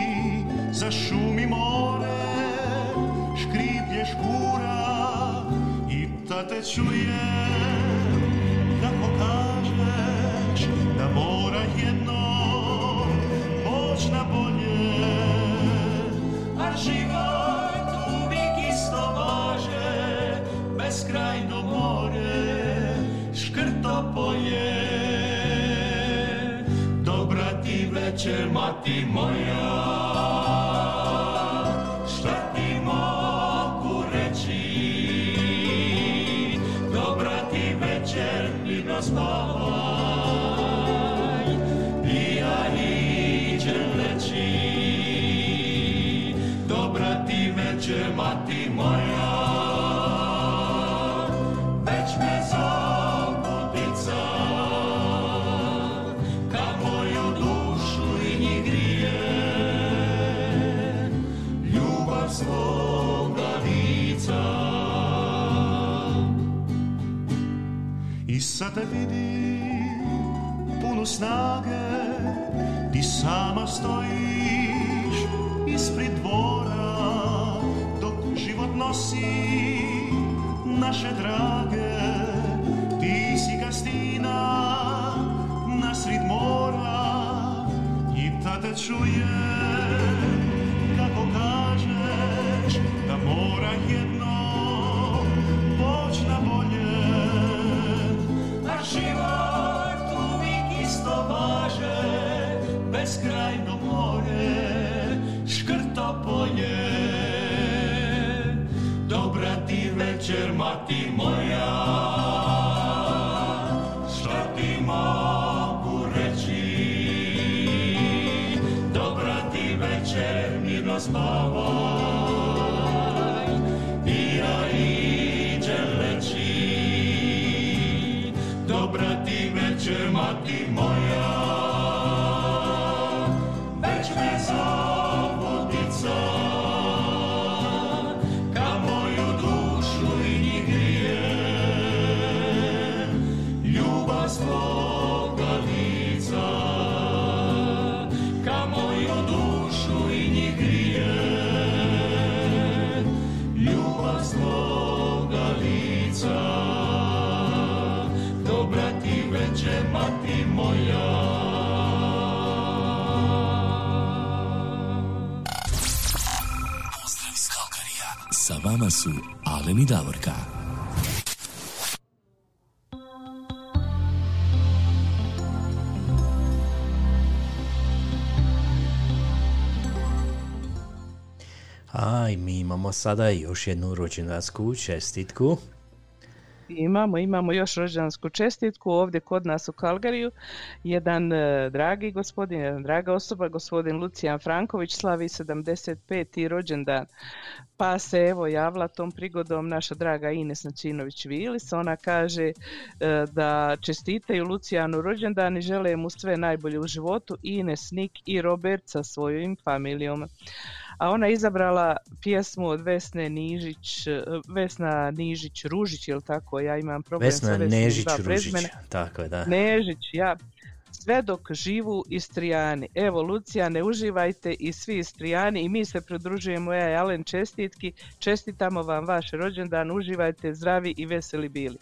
za šumi more, škriplje škura i ta te čujem da pokažeš da mora jedno moć na bolje, a život uvijek isto važe, beskrajno more, škrto polje. Večer, mati moja, šta ti mogu reći? Dobra ti večer, mirno spavaj, i ja iđem leći. Dobra ti večer, mati moja, već me zovu dica. I sad te vidim punu snage, ti sama stojiš ispred dvora, dok život nosi naše drage. Ti si kastina nasred mora i tad te čujem kako kažeš da mora jedno poć na bolje, a život uvijek isto važe, beskrajno more, škrto polje. Dobra ti večer, mati moja, šta ti mogu reći? Dobra ti večer, mirno spavaj, i ja iđem leći. Dobra ti večer, mati moja, već me zovu dica, ka moju dušu i njih grije, ljubav svoga lica, ka moju dušu i njih grije, ljubav svoga lica. Večer, mati moja. Pozdrav iz Kalkarija. Sa vama su Alen i Davorka. Aj, mi imamo sada još jednu rođendansku čestitku. Imamo, imamo još rođendansku čestitku ovdje kod nas u Kalgariju. Jedan e, dragi gospodin, jedan draga osoba, gospodin Lucijan Franković, slavi sedamdeset peti rođendan. Pa se evo javila tom prigodom naša draga Ines Načinović Velis. Ona kaže e, da čestitaju Lucijanu rođendan i žele mu sve najbolje u životu, Ines, Nik i Robert sa svojim familijom. A ona je izabrala pjesmu od Vesne Nižić, Vesna Nižić Ružić, je li tako? Ja imam problem Vesna sa Vesnom Nežić dva prezmena. Ružić, tako je, da. Nežić, ja. Sve dok živu Istrijani. Evo, Lucijane, uživajte i svi Istrijani i mi se pridružujemo, ja i Alen, čestitki. Čestitamo vam vaš rođendan, uživajte, zdravi i veseli bili.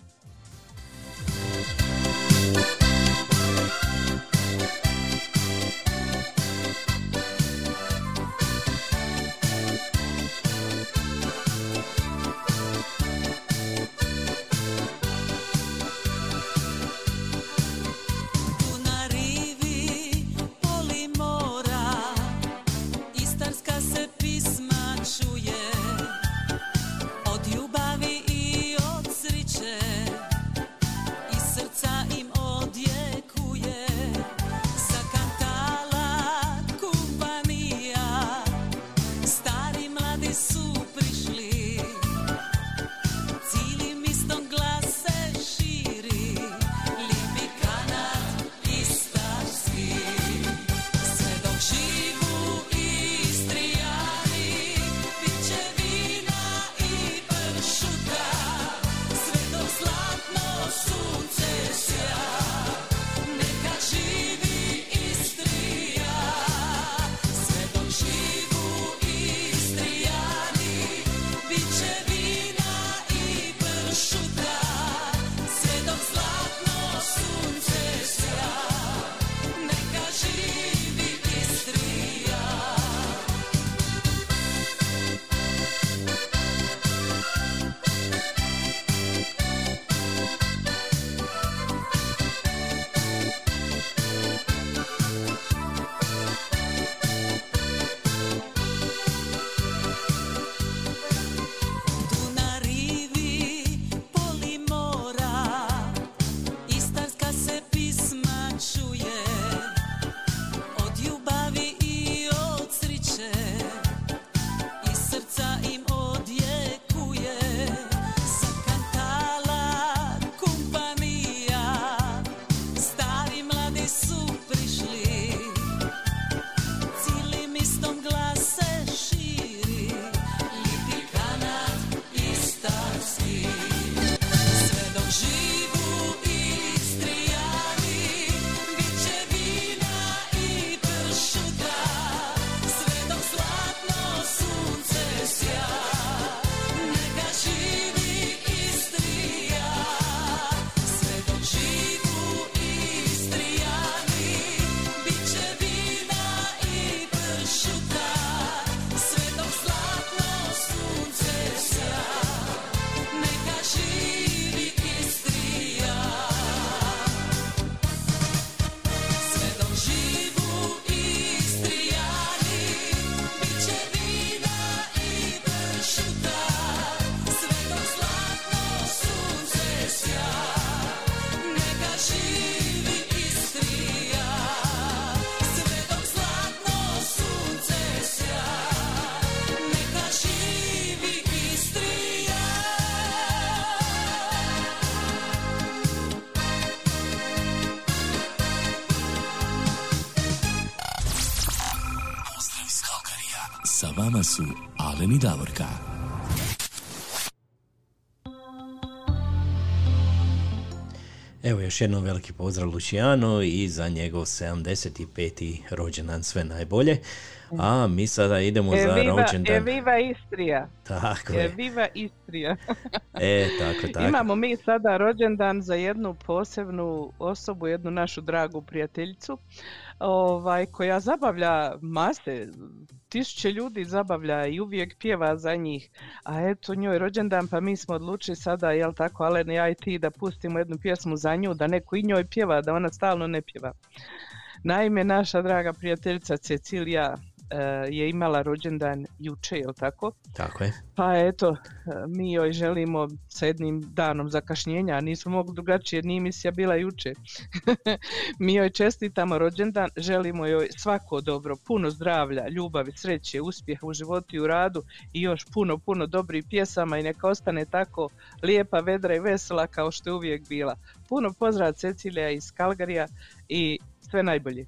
Su Alen i Davorka. Evo još jednom veliki pozdrav Lucijanu i za njegov sedamdeset peti rođendan sve najbolje. A mi sada idemo e, za rođendan. E viva Istrija. Tako je. E viva Istrija. E, tako, tako. Imamo mi sada rođendan za jednu posebnu osobu, jednu našu dragu prijateljicu, ovaj, koja zabavlja mase, tisuće ljudi zabavlja i uvijek pjeva za njih. A eto, njoj rođendan, pa mi smo odlučili sada, jel tako, Alen i ja i ti, da pustimo jednu pjesmu za nju, da neko i njoj pjeva, da ona stalno ne pjeva. Naime, naša draga prijateljica Cecilija je imala rođendan juče, je li tako? Tako je. Pa eto, mi joj želimo sa jednim danom zakašnjenja, nismo mogli drugačije, nije emisija bila juče. Mi joj čestitamo rođendan, želimo joj svako dobro, puno zdravlja, ljubavi, sreće, uspjeha u životu i u radu i još puno, puno dobrih pjesama i neka ostane tako lijepa, vedra i vesela kao što je uvijek bila. Puno pozdrav, Cecilija iz Kalgarija i sve najbolje.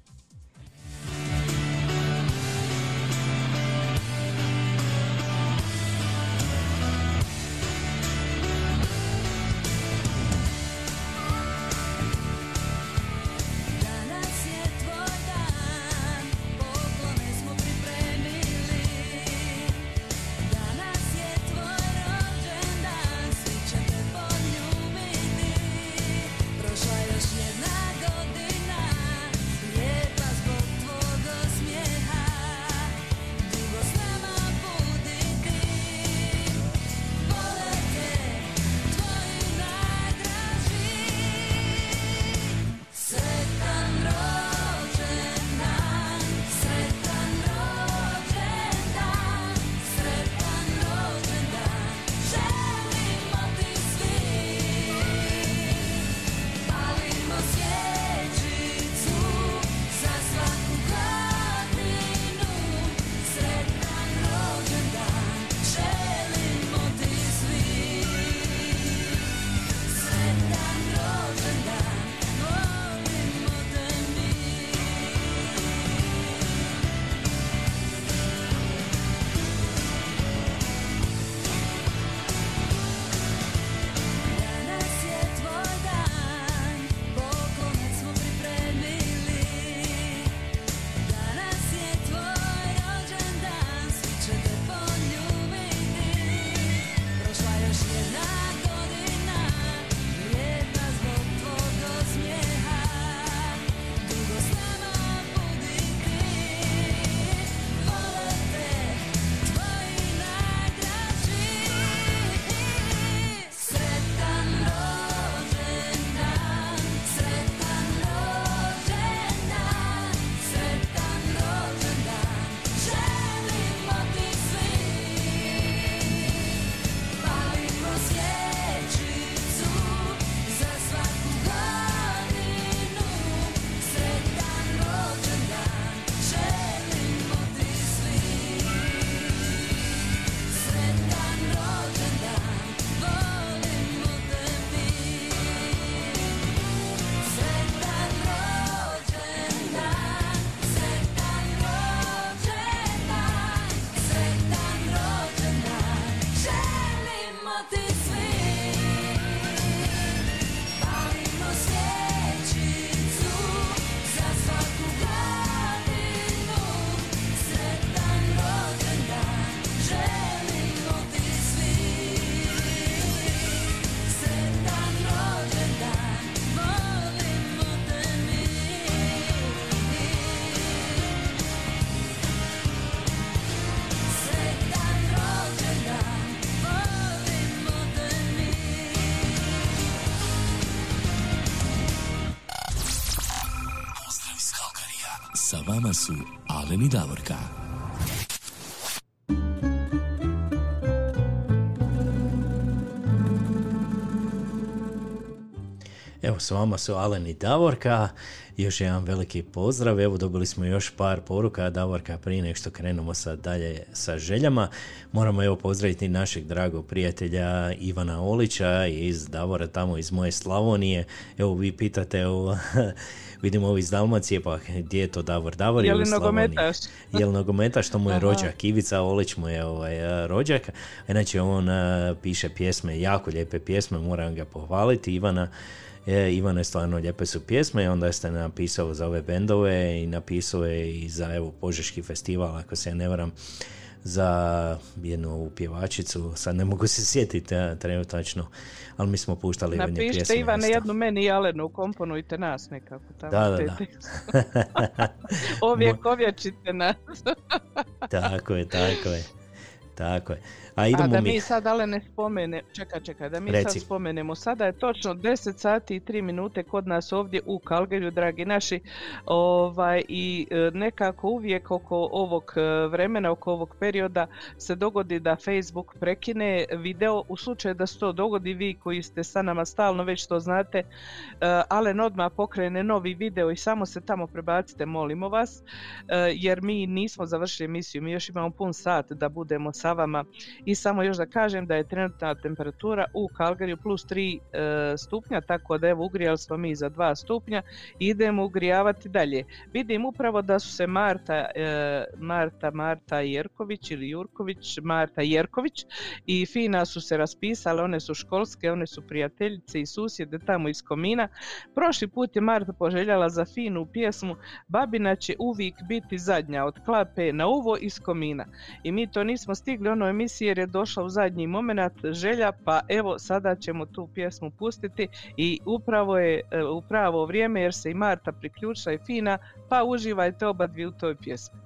Su Alen i Davorka. Evo, s vama su Alen i Davorka. Još jedan veliki pozdrav. Evo, dobili smo još par poruka. Davorka, prije nego što krenemo sad dalje sa željama, moramo evo pozdraviti našeg dragog prijatelja Ivana Olića iz Davora, tamo iz moje Slavonije. Evo, vi pitate o... Vidimo ovi iz Dalmacije, pa gdje je to Davor? Davor je u Slavoniji. Jel nogometaš? To mu je rođak. Ivica Olić mu je ovaj, rođak. Inače, on uh, piše pjesme, jako lijepe pjesme, moram ga pohvaliti. Ivana, e, Ivana je stvarno lijepe su pjesme, onda ste napisao za ove bendove i napisao je i za evo, Požeški festival, ako se ja ne varam, za jednu pjevačicu, sad ne mogu se sjetiti ja, trenutačno, ali mi smo puštali jedne pjesme. Napišite Ivane jednu meni i Alenu, komponujte nas nekako. Tamo da, da, da. Ovijek Mo... ovječite nas. Tako je, tako je. Tako je. A, idemo A da mi, mi sad ali ne spomenemo, čekaj, čekaj, da mi Reci. sad spomenemo, sada je točno deset sati i tri minute kod nas ovdje u Kalgariju, dragi naši, ovaj, i nekako uvijek oko ovog vremena, oko ovog perioda se dogodi da Facebook prekine video. U slučaju da se to dogodi, vi koji ste sa nama stalno već to znate, Alen odmah pokrene novi video i samo se tamo prebacite, molimo vas, jer mi nismo završili emisiju, mi još imamo pun sat da budemo sa vama. I samo još da kažem da je trenutna temperatura u Kalgariju plus tri e, stupnja, tako da evo ugrijali smo mi za dva stupnja i idemo ugrijavati dalje. Vidim upravo da su se Marta, e, Marta, Marta Jerković ili Jurković, Marta Jerković i Fina su se raspisale, one su školske, one su prijateljice i susjede tamo iz Komina. Prošli put je Marta poželjala za Finu pjesmu "Babina će uvijek biti zadnja od klape na uvo iz Komina" i mi to nismo stigli ono emisiju jer je došla u zadnji moment želja, pa evo sada ćemo tu pjesmu pustiti i upravo je u pravo vrijeme jer se i Marta priključila i Fina, pa uživajte oba dvije u toj pjesmi.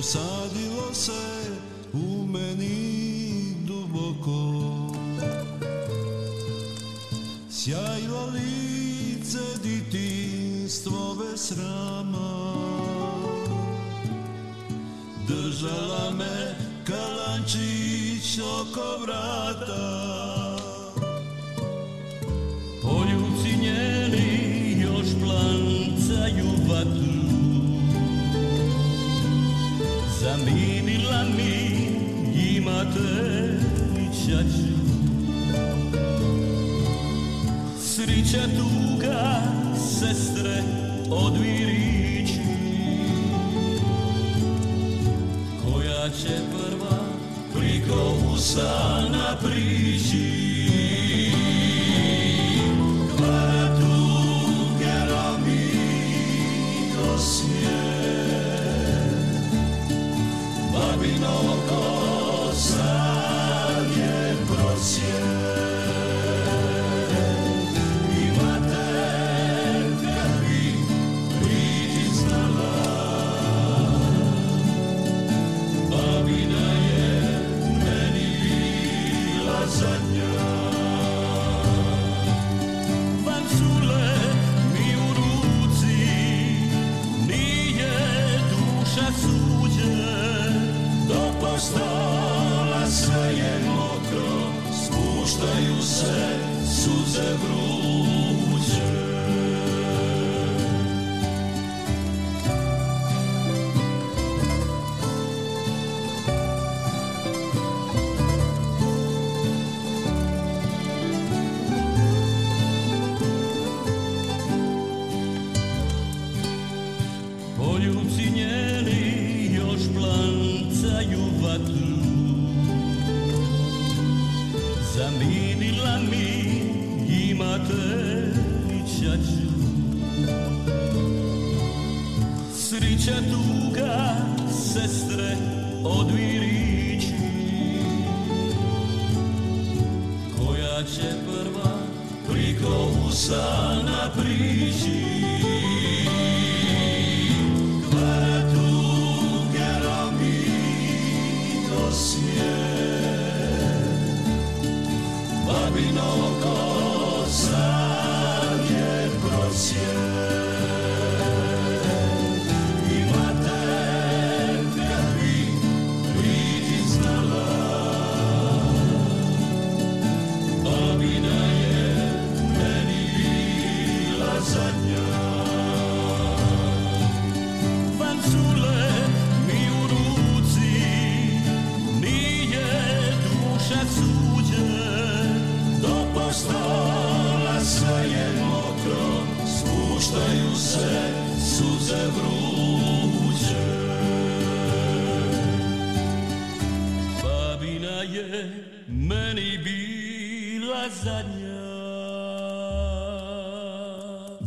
Usadilo se u meni duboko, sjajilo lice djetinjstvo bez srama, držala me kalančić oko vrata, poljubci njeni još plancaju vatru. Zaminila mi i mate i čaču, srića tuga sestre odvirići, koja će prva priko usana prići.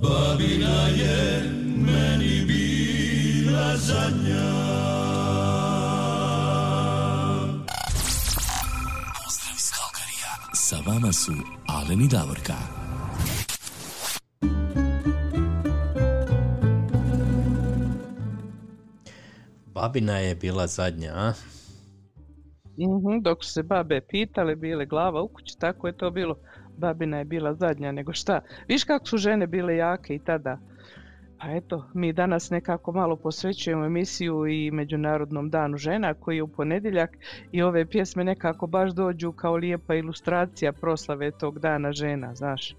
Babina je meni bila zadnja. Pozdrav iz Kalkarija. Sa vama su Alen i Davorka. Babina je bila zadnja, a? Mm-hmm, dok su se babe pitale, bile glava u kući, tako je to bilo. Babina je bila zadnja, nego šta? Viš kako su žene bile jake i tada. Pa eto, mi danas nekako malo posvećujemo emisiju i Međunarodnom danu žena koji je u ponedjeljak i ove pjesme nekako baš dođu kao lijepa ilustracija proslave tog dana žena, znaš.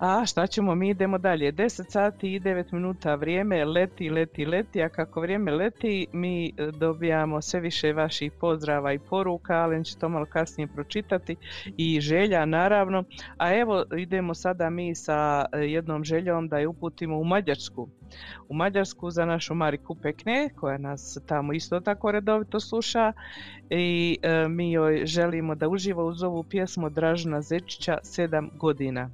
A šta ćemo, mi idemo dalje. deset sati i devet minuta, vrijeme leti, leti, leti, a kako vrijeme leti mi dobijamo sve više vaših pozdrava i poruka, ali će to malo kasnije pročitati, i želja naravno. A evo idemo sada mi sa jednom željom da je uputimo u Mađarsku. U Mađarsku za našu Mariku Pekne, koja nas tamo isto tako redovito sluša, i e, mi joj želimo da uživa uz ovu pjesmu Dražena Zečića sedam godina.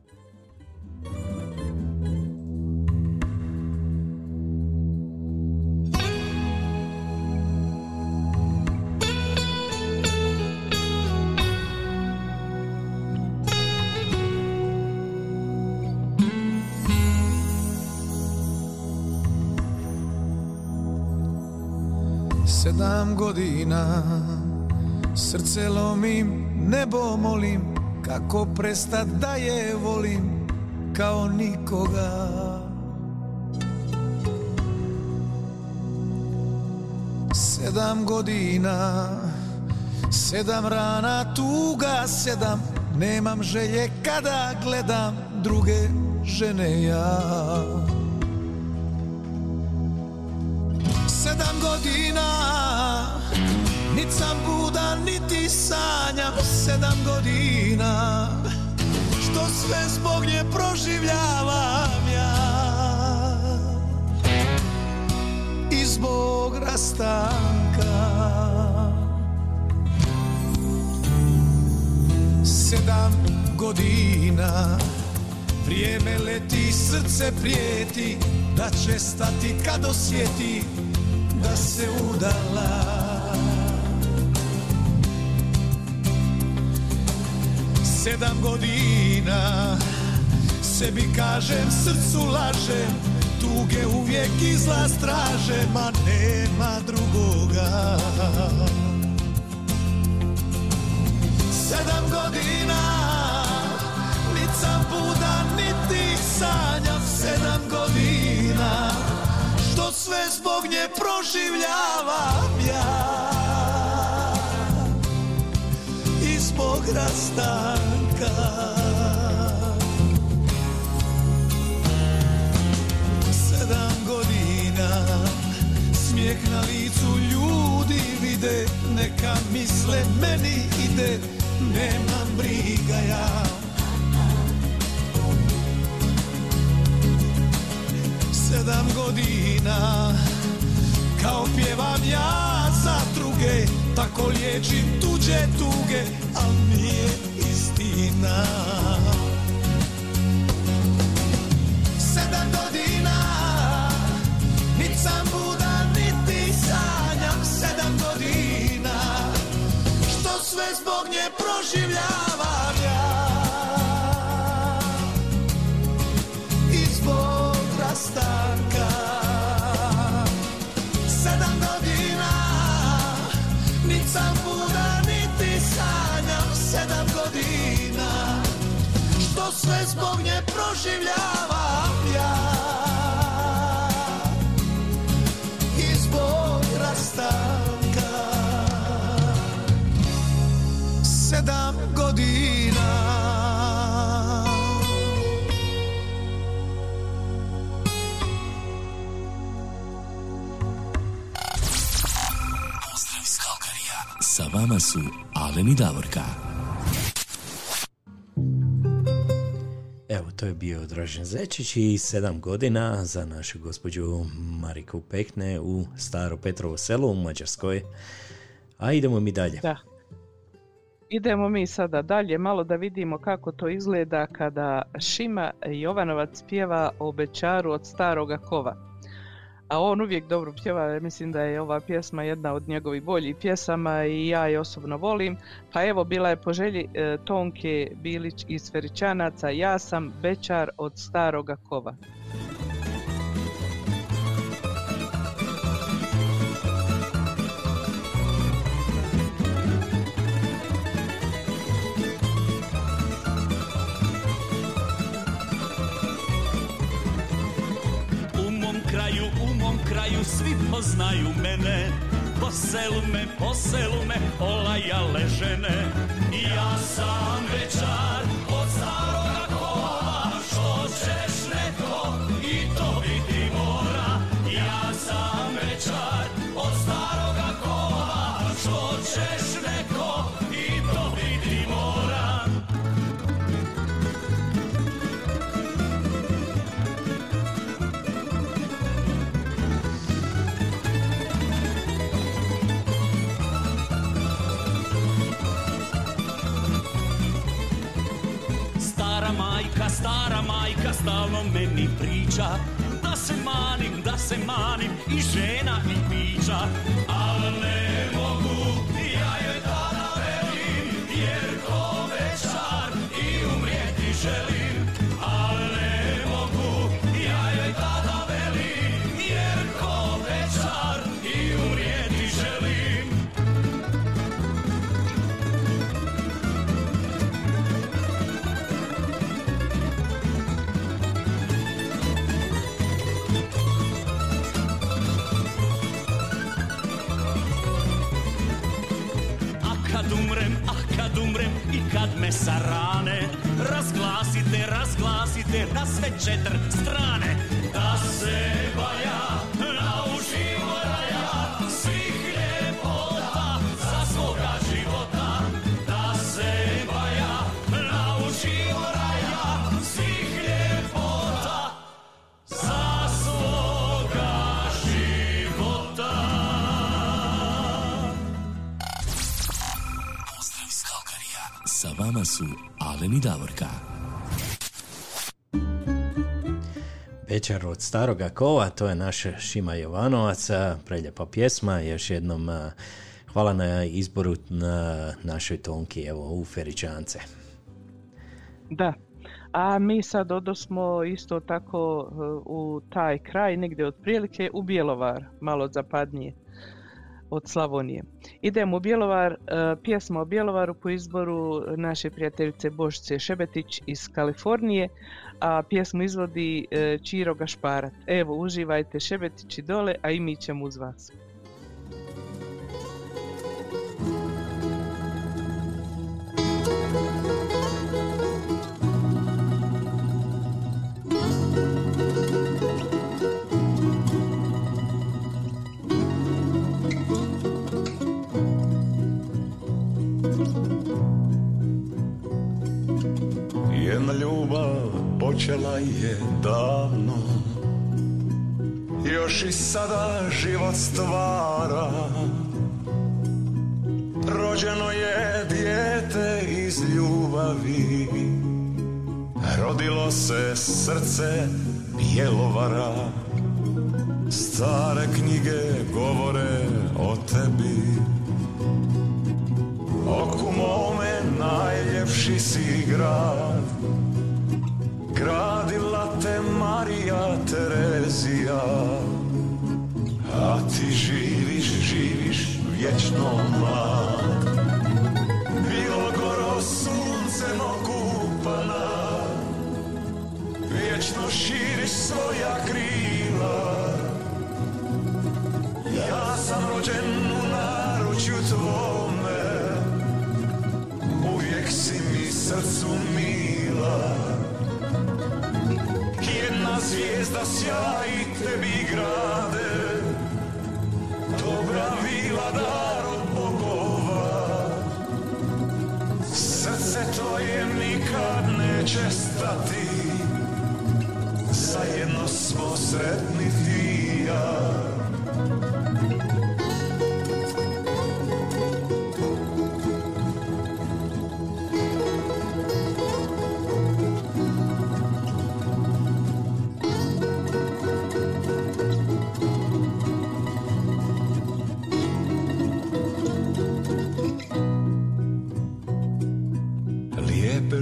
Sedam godina srce lomim, nebo molim, kako prestat da je volim kao nikoga. Sedam godina, sedam rana, tuga, sedam, nemam želje kada gledam druge žene ja. Sedam godina, nit sam budan, niti sanjam, sedam godina, što sve zbog nje proživljavam ja. I zbog rastanka. Sedam godina, vrijeme leti, srce prijeti, da će stati kad osjeti da se udala. Sedam godina sebi kažem, srcu lažem, tuge uvijek izlaz tražem, a nema drugoga. Sedam godina, nit sam budan, niti sanjam, sedam godina, što sve zbog nje proživljavam ja. I zbog rastanka. Sedam godina, smijeh na licu ljudi vide, neka misle meni ide, nemam briga ja. Sedam godina, kao pjevam ja za druge, tako liječim tuđe tuge, al nije istina. Sedam godina, nit sam budan, niti sanjam, sedam godina, što sve zbog nje proživljavam ja. I zbog rastanka. Sedam godina, nit sam budan, niti sanjam, sedam godina, što sve zbog nje proživljavam ja. I zbog rastanka. Sedam godina. Sa vama su Alen i Davorka. Evo, to je bio Dražen Zečić i sedam godina za našu gospođu Mariku Pekne u Staro Petrovo selo u Mađarskoj. A idemo mi dalje. Da. Idemo mi sada dalje, malo da vidimo kako to izgleda kada Šima Jovanovac pjeva o bećaru od staroga kova. A on uvijek dobro pjeva, mislim da je ova pjesma jedna od njegovih boljih pjesama i ja je osobno volim. Pa evo, bila je po želji e, Tonke Bilić iz Feričanaca, ja sam bećar od staroga kova. Svi poznaju mene, po selu me, po selu me olajale žene. Ja sam bećar od staroga kova, što ćeš neko i to biti mora. Ja sam bećar od staroga kova, što ćeš neko i to biti mora. Stara majka stalno meni priča da se manim, da se manim i žena i pića. Al ne mogu, ja joj tada velim, jer ko večar i umrijeti želim. Al ne mogu, ja joj tada velim, jer ko večar i umrijeti želim. I kad me sarane, razglasite, razglasite na sve četiri strane. Da se baja, na uživo raja, svih ljepota za svoga života. Da se baja, na uživo raja, svih ljepota za svoga života. Sa vama su Alen i Davorka. Bećar od staroga kova, to je naš Šima Jovanovac, preljepa pjesma. Još jednom hvala na izboru na našoj Tonki, evo, u Feričance. Da, a mi sad odosmo isto tako u taj kraj, negdje otprilike u Bjelovar, malo zapadnije od Slavonije. Idemo u Bjelovar, pjesma o Bjelovaru po izboru naše prijateljice Božice Šebetić iz Kalifornije, a pjesmu izvodi Čiro Gašparat. Evo, uživajte Šebetići dole, a i mi ćemo uz vas. Jedna ljubav počela je davno, još i sada život stvara. Rođeno je dijete iz ljubavi, rodilo se srce Bjelovara. Stare knjige govore o tebi, oku mome najljepši si grad. Gradila te Marija Terezija, a ti živiš, živiš vječno mlad. Bilo goro sunce nogu upala, vječno širiš svoja krila. Ja sam rođen u naručju tvome, uvijek si mi srcu mila. Jedna zvijezda sjaji tebi grade, dobra vila dar od bogova. Srce tvoje nikad neće stati, zajedno smo sretni ti i ja. Thank you.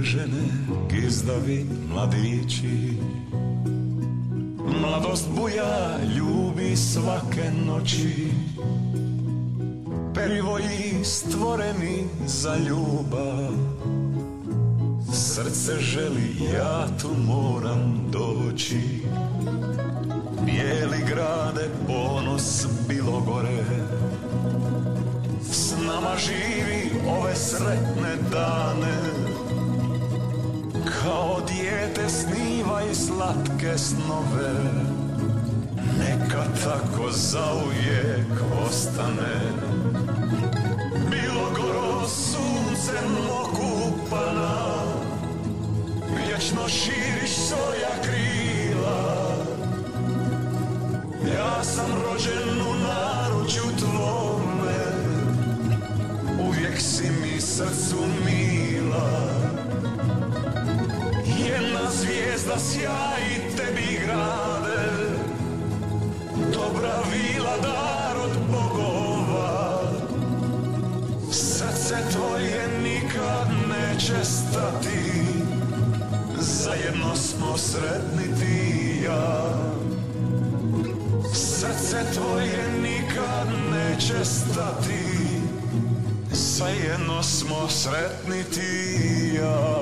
žene, gizdavi mladići. Mladost buja, ljubi svake noći. Perivoji stvoreni za ljubav. Srce želi, ja tu moram doći. Bijeli grade, ponos Bilogore. S nama živi ove sretne dane. Kao dijete snivaj slatke snove. Neka tako zauvijek ostane. Bilogoro, sunce okupana. Vječno širiš svoja krila. Ja sam rođen u naručju tvome. Uvijek si mi srcu mila. Jedna zvijezda sjaji tebi grade. Dobra vila, dar od bogova. Srce tvoje nikad neće stati. Zajedno smo sretni ti i ja. Srce tvoje nikad neće stati. Zajedno smo sretni ti i ja.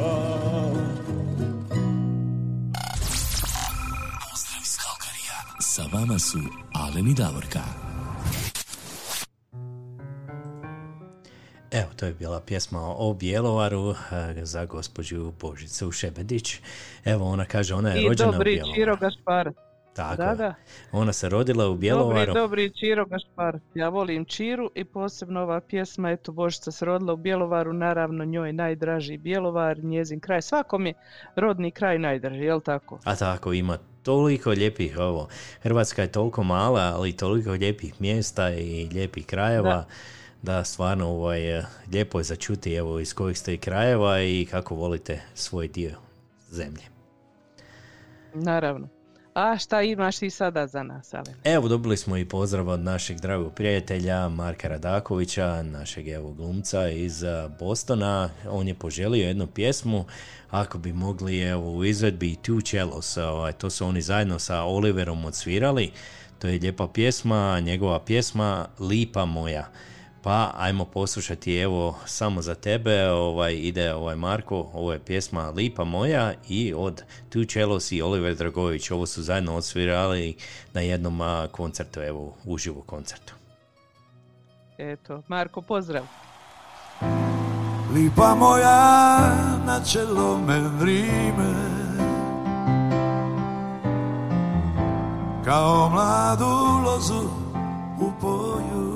Pozdrav iz Kalkarija. Sa vama su Alen i Davorka. Evo, to je bila pjesma o Bjelovaru za gospođu Božicu Šebetić. Evo, ona kaže, ona je rođena u Bjelovaru. I dobri Čiro Gašpar. Tako da, da. Ona se rodila u Bjelovaru. Dobri, dobri Čiro Gašpar. Ja volim Čiru i posebno ova pjesma. Eto, Božica se rodila u Bjelovaru, naravno njoj najdraži Bjelovar, njezin kraj. Svakom je rodni kraj najdraži, jel tako? A tako, ima toliko lijepih ovo. Hrvatska je toliko mala, ali toliko lijepih mjesta i lijepih krajeva. Da. Da, stvarno ovaj, lijepo je začuti evo, iz kojih ste i krajeva i kako volite svoj dio zemlje. Naravno. A šta imaš i sada za nas, Alen? Evo, dobili smo i pozdrav od našeg dragog prijatelja Marka Radakovića, našeg evo glumca iz Bostona. On je poželio jednu pjesmu, ako bi mogli evo, u izvedbi Two Cellos. Ovaj, to su oni zajedno sa Oliverom odsvirali. To je lijepa pjesma, njegova pjesma Lipa moja. Pa ajmo poslušati evo samo za tebe, ovaj, ide ovaj Marko, ovo je pjesma Lipa moja i od Two Cellos i Oliver Dragović, ovo su zajedno odsvirali na jednom koncertu, evo uživo koncertu. Eto, Marko, pozdrav. Lipa moja, na čelo me vrime, kao mladu lozu u polju.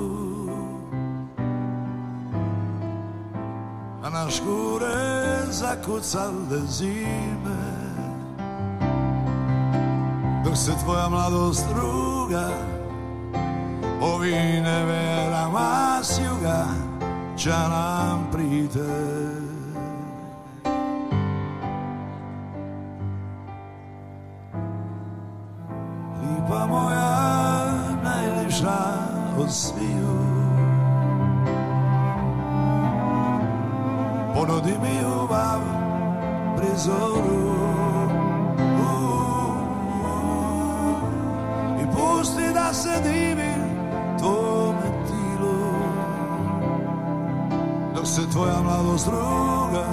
A na škure zakucale zime, dok se tvoja mladost ruga ovi neverama s juga ča nam prite. Lipa moja, najljepša od sviju, ponudi mi ljubav pri zoru i pusti da se divi tvome tilu, dok se tvoja mladost ruga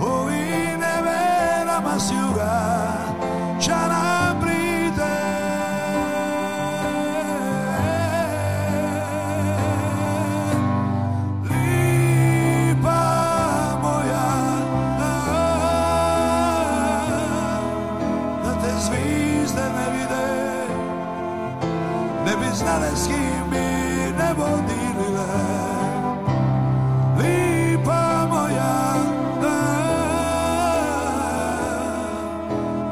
ovim neverama s juga ča nam pride. Znale s kim bi nebo dirile. Lipa moja, da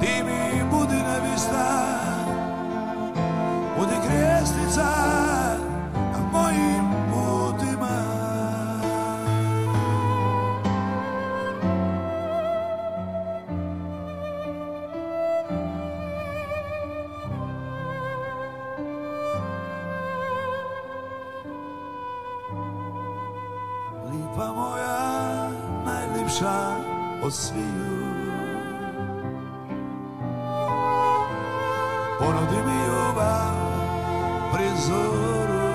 ti mi budi nevista, budi krijestica na mojim putima. duša od sviju. Ponudi mi ljubav pri zoru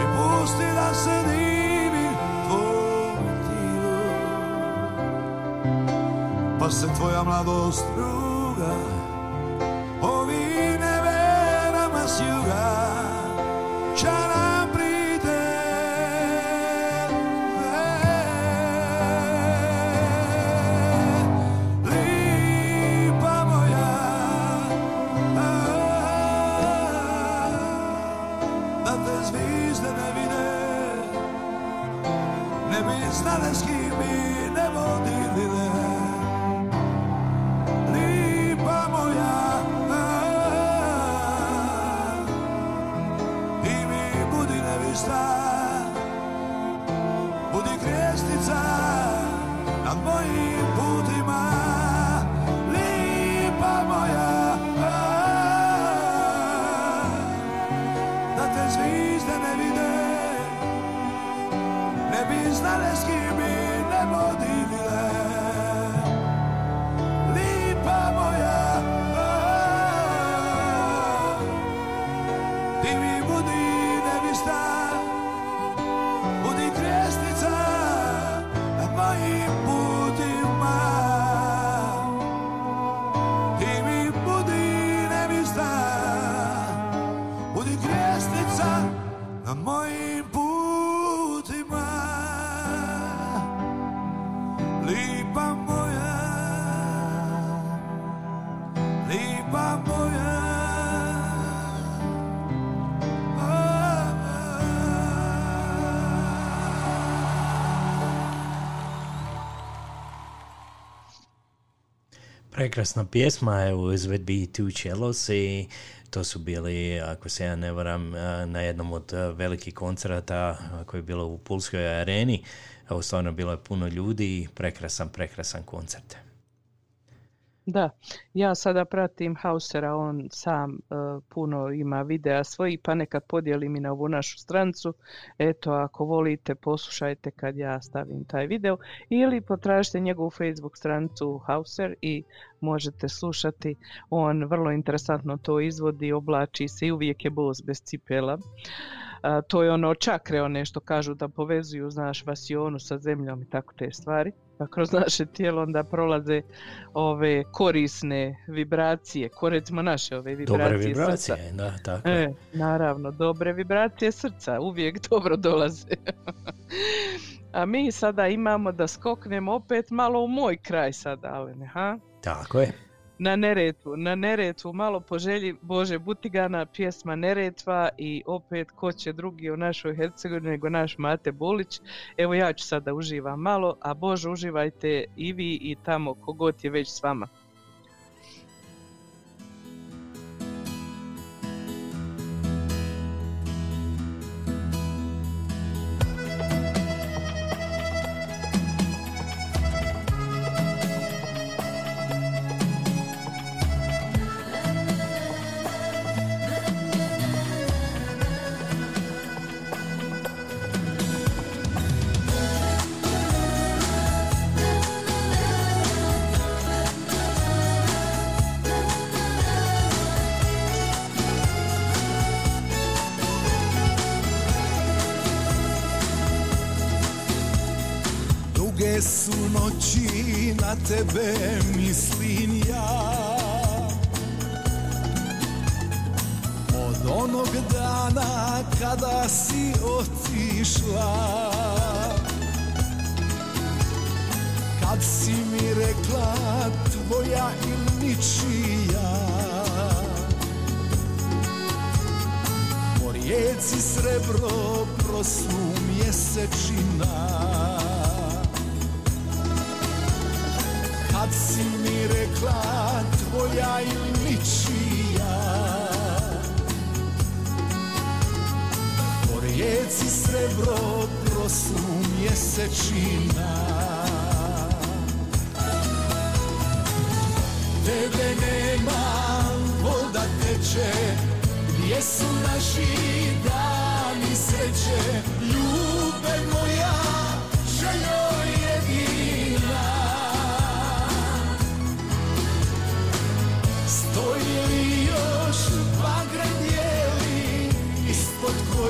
i pusti da se divi tvojom tilu, pa se tvoja mladost ruga ovine verama s juga. Znale s kim mi ne vodilile, lipa moja, i mi budi nevista, budi krijestica nad mojim putima, lipa moja, da te zvizde ne vide, ne bi znale s kim mi ne vodilile, lipa moja, ti mi budi nevista, budi krijestica nad mojim putima, ti mi budi nevista, budi krijestica nad mojim putima. Prekrasna pjesma je u izvedbi Two Cellos i to su bili, ako se ja ne varam, na jednom od velikih koncerata koji je bilo u Pulskoj areni. Evo, stvarno bilo je puno ljudi i prekrasan, prekrasan koncert. Da, ja sada pratim Hausera, on sam uh, puno ima videa svoji, pa nekad podijelim i na ovu našu strancu. Eto, ako volite, poslušajte kad ja stavim taj video ili potražite njegovu Facebook strancu Hauser i možete slušati. On vrlo interesantno to izvodi, oblači se i uvijek je bos bez cipela. Uh, to je ono čakre, one što kažu da povezuju, znaš, vasionu sa zemljom i tako te stvari. Pa kroz naše tijelo onda prolaze ove korisne vibracije, ko recimo naše ove vibracije srca. Dobre vibracije, srca. Da, tako. E, naravno, dobre vibracije srca uvijek dobro dolaze. A mi sada imamo da skoknemo opet malo u moj kraj sada, Alene, ha? Tako je. Na Neretvu, na Neretvu, malo po želji Bože Butigana, pjesma Neretva i opet ko će drugi u našoj Hercegovini nego naš Mate Bolić. Evo ja ću sada uživam malo, a Bože uživajte i vi i tamo kogod je već s vama. Na tebe mislim ja, od onog dana kada si otišla, kad si mi rekla tvoja ili ničija, po rijeci srebro proslu mjesečina. Kad si mi rekla tvoja ili ničija, po rijeci srebro proslu mjesečina. Tebe nema, voda teče, gdje su naši dani sreće, ljube moje.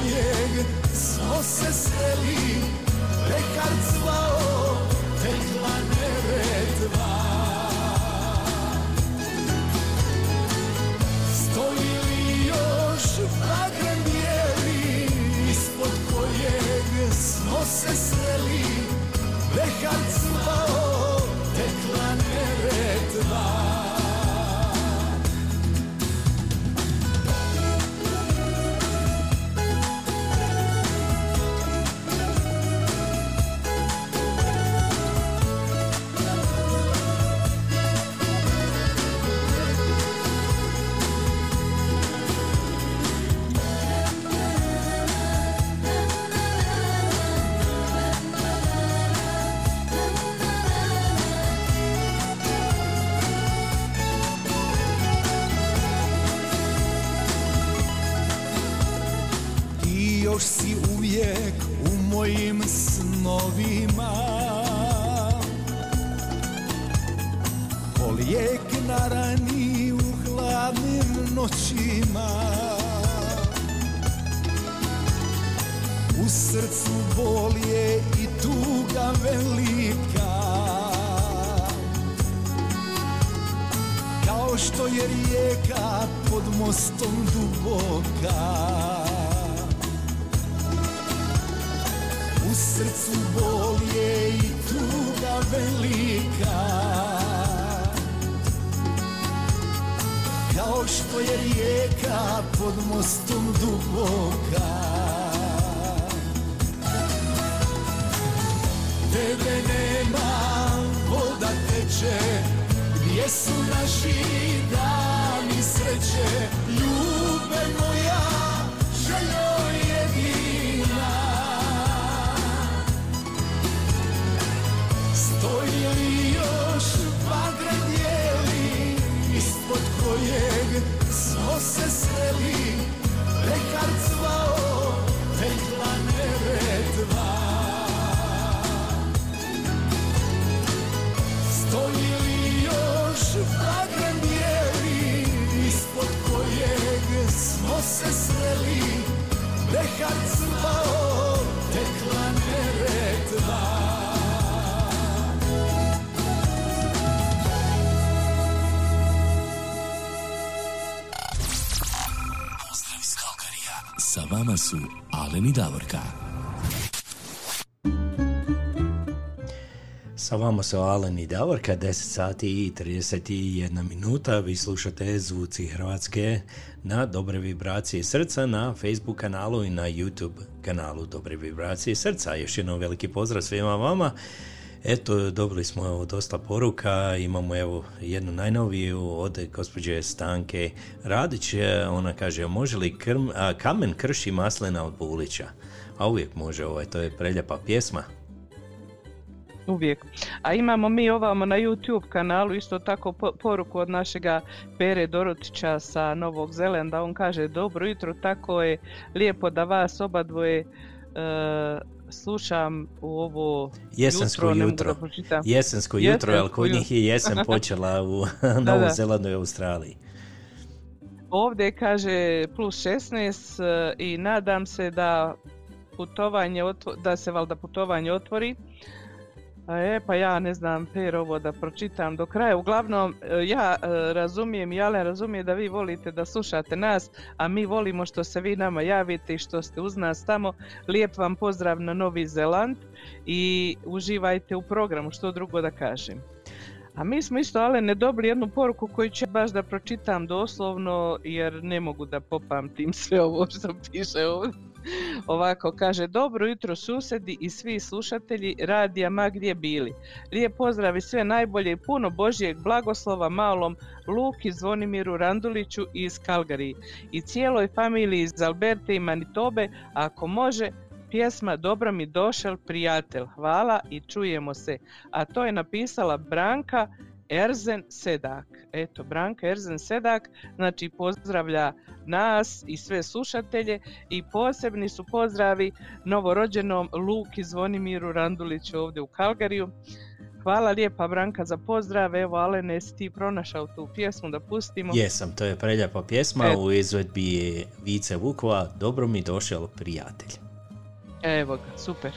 kojeg smo se seli, pekar zvao, tekla neretva. Stoji li još bagren bijeli, ispod kojeg smo se seli, pekar zvao, tekla neretva. Su Alen i Davorka. Sa vama su Alen i Davorka, deset sati i trideset jedna minuta. Vi slušate Zvuci Hrvatske na Dobre vibracije srca, na Facebook kanalu i na YouTube kanalu Dobre vibracije srca. Još jednom veliki pozdrav svima vama. Eto, dobili smo evo, dosta poruka, imamo evo jednu najnoviju od gospođe Stanke Radić, ona kaže, može li krm, a, kamen krši maslena od Bulića? A uvijek može, ovaj, to je preljepa pjesma. Uvijek. A imamo mi ovamo na YouTube kanalu isto tako poruku od našega Pere Dorotića sa Novog Zelanda, on kaže, dobro jutro, tako je lijepo da vas oba dvoje e, slušam u ovo jesensko jutro, jutro. Da jesensko jutro, jesensko jer kod njih je jesen počela u Novom Zelandu i Australiji. Ovdje kaže plus šesnaest i nadam se da putovanje da se valjda putovanje otvori. E, pa ja ne znam, Per, ovo da pročitam do kraja. Uglavnom, ja razumijem i Alen razumije da vi volite da slušate nas, a mi volimo što se vi nama javite i što ste uz nas tamo. Lijep vam pozdrav na Novi Zeland i uživajte u programu, što drugo da kažem. A mi smo isto, Alene, dobili jednu poruku koju ću baš da pročitam doslovno, jer ne mogu da popamtim sve ovo što piše ovdje. Ovako kaže, dobro jutro susedi i svi slušatelji radija ma gdje bili. Lijep pozdrav i sve najbolje i puno Božijeg blagoslova malom Luki Zvonimiru Randuljiću iz Kalgarije i cijeloj familiji iz Alberte i Manitobe, ako može pjesma Dobro mi došel prijatelj, hvala i čujemo se. A to je napisala Branka Erzen Sedak. Eto, Branka Erzen Sedak, znači pozdravlja nas i sve slušatelje i posebni su pozdravi novorođenom Luki Zvonimiru Randuljiću ovdje u Kalgariju. Hvala lijepa Branka za pozdrav. Evo Alene, jesi ti pronašao tu pjesmu da pustimo? Jesam, to je preljepa pjesma e... u izvedbi je Vice Vukova, Dobro mi došel prijatelj. Evo ga, super.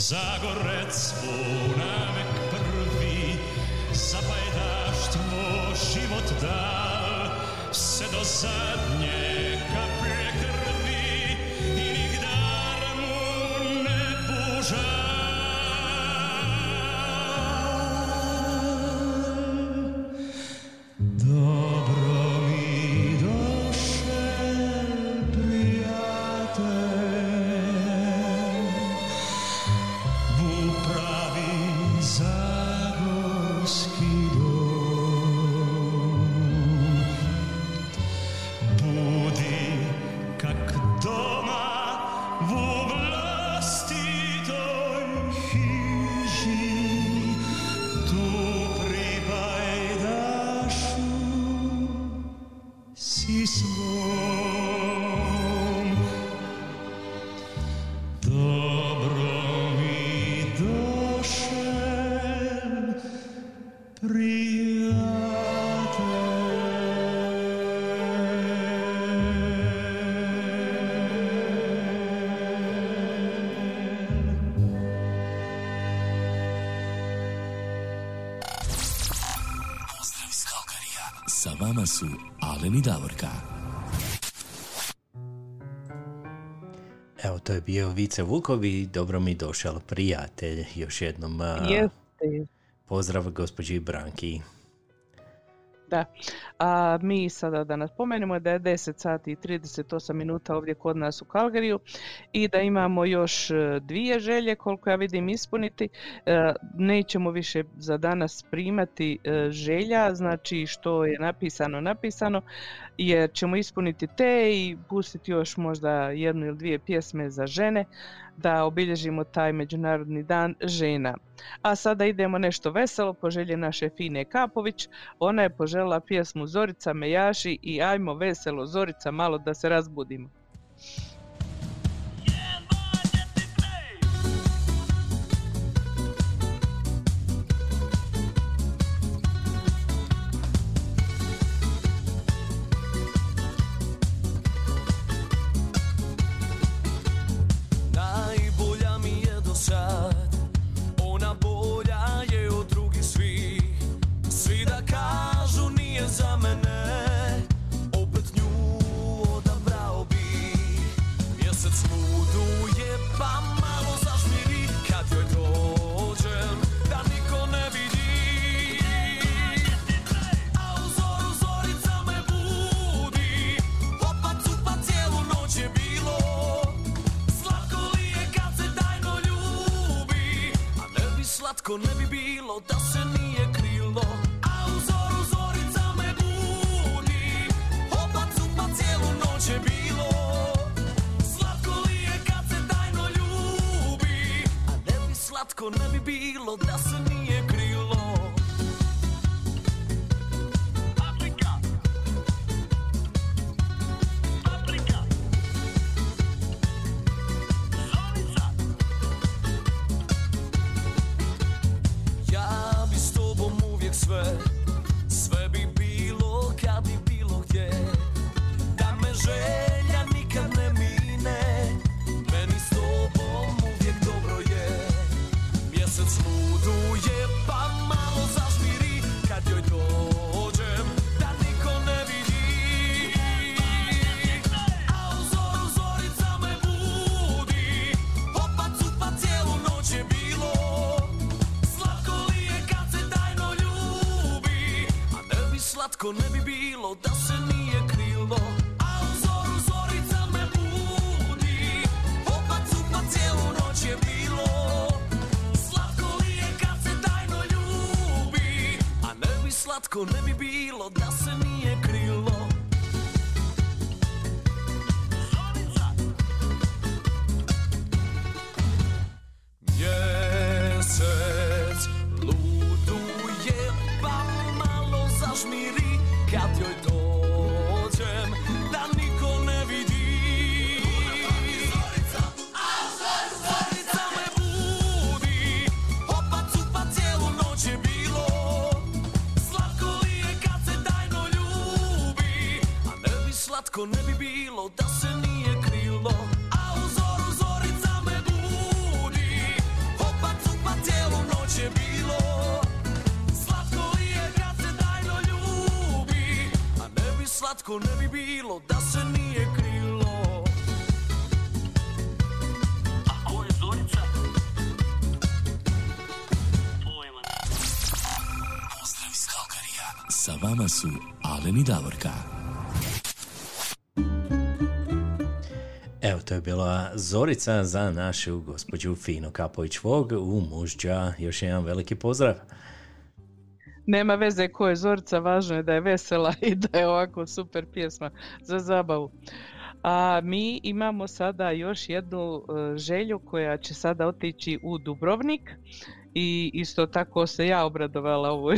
Zagorec mu namek prvi, za pajdaštvo život dal, se do zadnje kaplje krvi i nigdar mu ne pužal. Dobro mi došel prijatelj, su Alen i Davorka. Evo, to je bio Vice Vukovi, Dobro mi došao prijatelj. Još jednom uh, pozdrav gospođi Branki. Da. A mi sada da napomenemo da je deset sati i trideset osam minuta ovdje kod nas u Kalgariju i da imamo još dvije želje koliko ja vidim ispuniti. Nećemo više za danas primati želja, znači što je napisano, napisano, jer ćemo ispuniti te i pustiti još možda jednu ili dvije pjesme za žene da obilježimo taj Međunarodni dan žena. A sada idemo nešto veselo po želji naše Fine Kapović. Ona je poželjela pjesmu Zorica me jaši i ajmo veselo Zorica malo da se razbudimo. Su Alen i Davorka. Evo, to je bila Zorica za našu gospođu Finu Kapović-Vog u Mužđa. Još jedan veliki pozdrav. Nema veze ko je Zorica, važno je da je vesela i da je ovako super pjesma za zabavu. A mi imamo sada još jednu želju koja će sada otići u Dubrovnik. I isto tako se ja obradovala ovoj,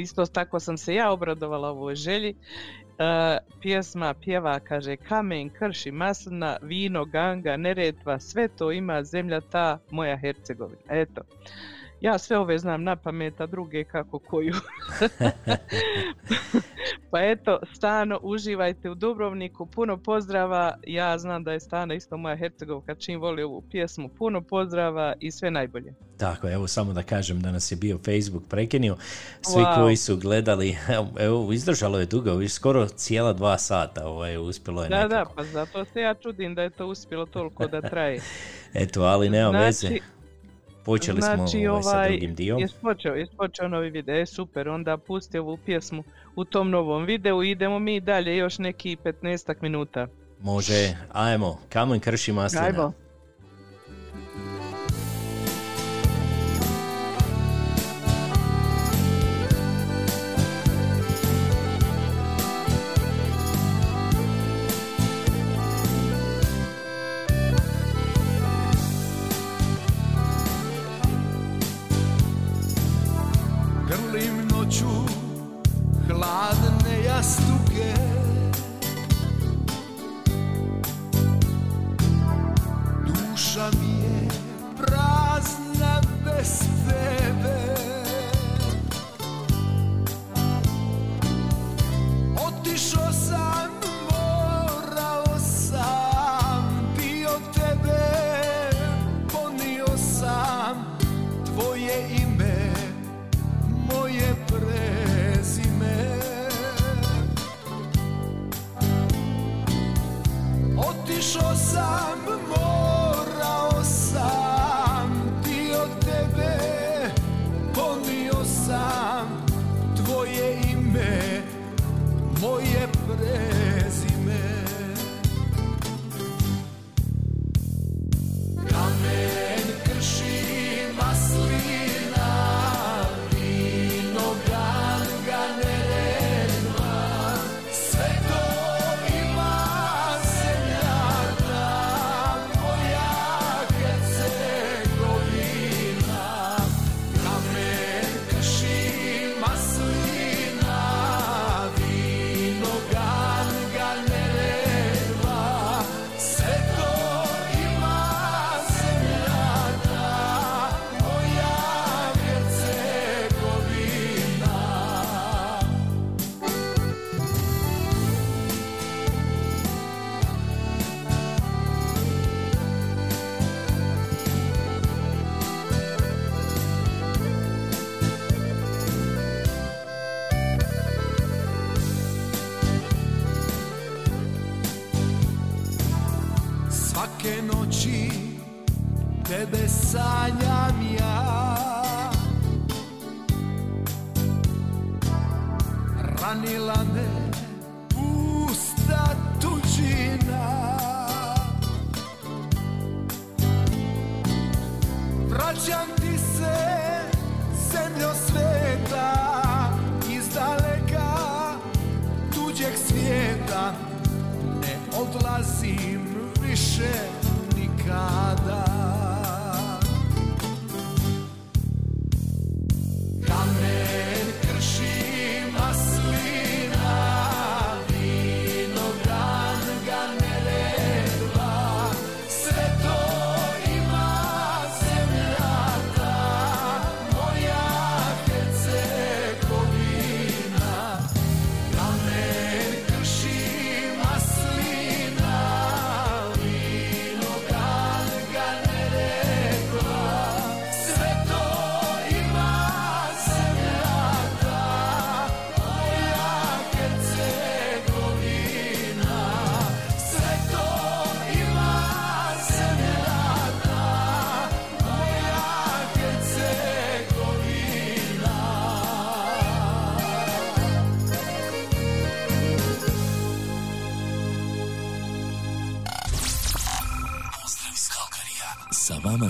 isto tako sam se ja obradovala ovoj želji. E, pjesma pjeva, kaže, kamen, krši, maslina, vino, Ganga, Neretva, sve to ima zemlja ta moja Hercegovina. Eto, ja sve ove znam na pamet, a druge kako koju. Pa eto, Stano, uživajte u Dubrovniku, puno pozdrava. Ja znam da je Stana isto moja Hercegovka čim voli ovu pjesmu. Puno pozdrava i sve najbolje. Tako, evo samo da kažem da nas je bio Facebook prekinio. Svi wow. koji su gledali, evo, izdržalo je dugo, viš, skoro cijela dva sata ovaj, uspjelo je da, nekako. Da, da, pa zato se ja čudim da je to uspjelo toliko da traje. Eto, ali nema znači, veze. Počeli smo znači, ovaj, sa drugim diom. Jes počeo, jes počeo novi video, super, onda pusti ovu pjesmu u tom novom videu i idemo mi dalje još neki petnaestak minuta. Može, ajmo, kamen krši maslina. Ajmo.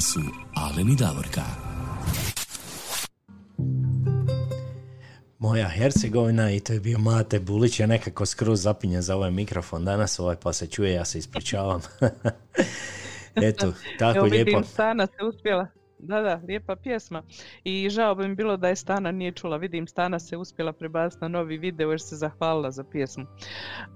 Su Alen i Davorka. Moja Hercegovina, i to je bio Mate Bulić, je nekako skroz zapinjen za ovaj mikrofon danas, ovaj pa se čuje, ja se ispričavam. Eto, tako lijepo. Evo vidim, Stana se uspjela. Da, da, lijepa pjesma. I žao bi mi bilo da je Stana nije čula. Vidim, Stana se uspjela prebaciti na novi video jer se zahvalila za pjesmu.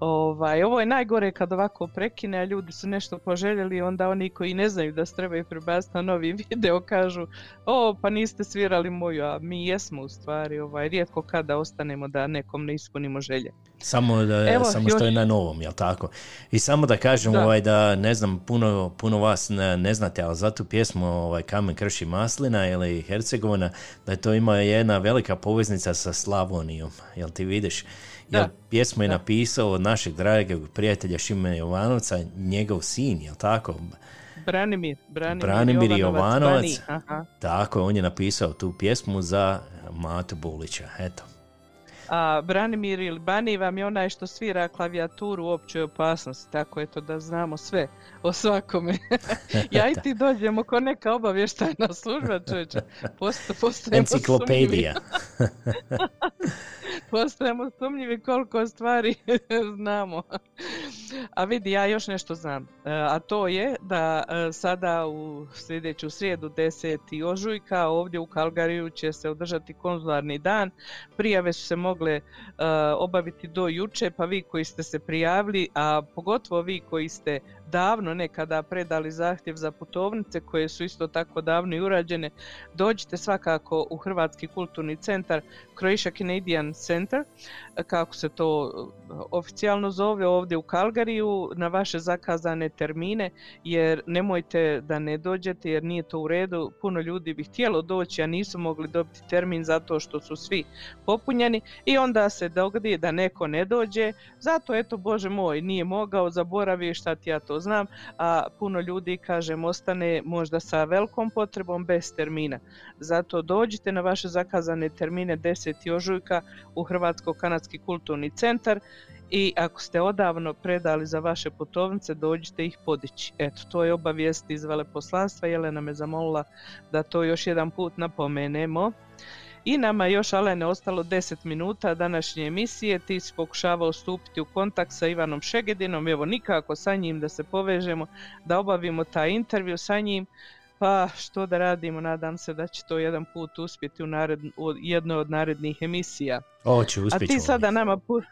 Ovaj, ovo je najgore kad ovako prekine, a ljudi su nešto poželjeli, onda oni koji ne znaju da se trebaju prebaciti na novi video kažu o, pa niste svirali moju, a mi jesmo u stvari. Ovaj, rijetko kada ostanemo da nekom ne ispunimo želje. Samo, da, Evo, samo još... što je na novom, jel tako? I samo da kažem da, ovaj, da ne znam, puno, puno vas ne, ne znate, ali za tu pjesmu ovaj, Kamen krši maslina ili Hercegovina, da to ima jedna velika poveznica sa Slavonijom, jel ti vidiš? Jel, da, pjesmu je da. napisao od našeg dragog prijatelja Šime Jovanovca, njegov sin, jel tako? Branimir, Branimir, Branimir Jovanovac, Jovanovac Brani, tako, on je napisao tu pjesmu za Matu Bulića, eto. A Branimir ili Bani vam je onaj što svira klavijaturu u općoj opasnosti, tako eto da znamo sve o svakome. Ja i ti dođemo ko neka obavještajna služba, čovječe, Post, postajemo enciklopedija. Postajemo sumnjivi koliko stvari znamo. A vidi, ja još nešto znam, a to je da sada u sljedeću srijedu desetog ožujka ovdje u Kalgariju će se održati konzularni dan. Prijave su se mogle uh, obaviti do juče, pa vi koji ste se prijavili, a pogotovo vi koji ste davno nekada predali zahtjev za putovnice koje su isto tako davno i urađene, dođite svakako u Hrvatski kulturni centar Croatia Canadian Center, kako se to oficijalno zove, ovdje u Kalgariju, na vaše zakazane termine, jer nemojte da ne dođete jer nije to u redu. Puno ljudi bi htjelo doći, a nisu mogli dobiti termin zato što su svi popunjeni i onda se dogodi da neko ne dođe, zato eto, Bože moj, nije mogao, zaboravi, šta ti ja to znam, a puno ljudi, kažem, ostane možda sa velikom potrebom bez termina. Zato dođite na vaše zakazane termine desetog ožujka u Hrvatsko-Kanadski kulturni centar i ako ste odavno predali za vaše putovnice, dođite ih podići. Eto, to je obavijest iz veleposlanstva. Jelena me zamolila da to još jedan put napomenemo. I nama još, Alene, ostalo deset minuta današnje emisije. Ti si pokušavao stupiti u kontakt sa Ivanom Šegedinom, evo nikako sa njim da se povežemo, da obavimo taj intervju sa njim. Pa što da radimo, nadam se da će to jedan put uspjeti u, naredn, u jednoj od narednih emisija. O, će uspjeti. A ti sada nama... Pu-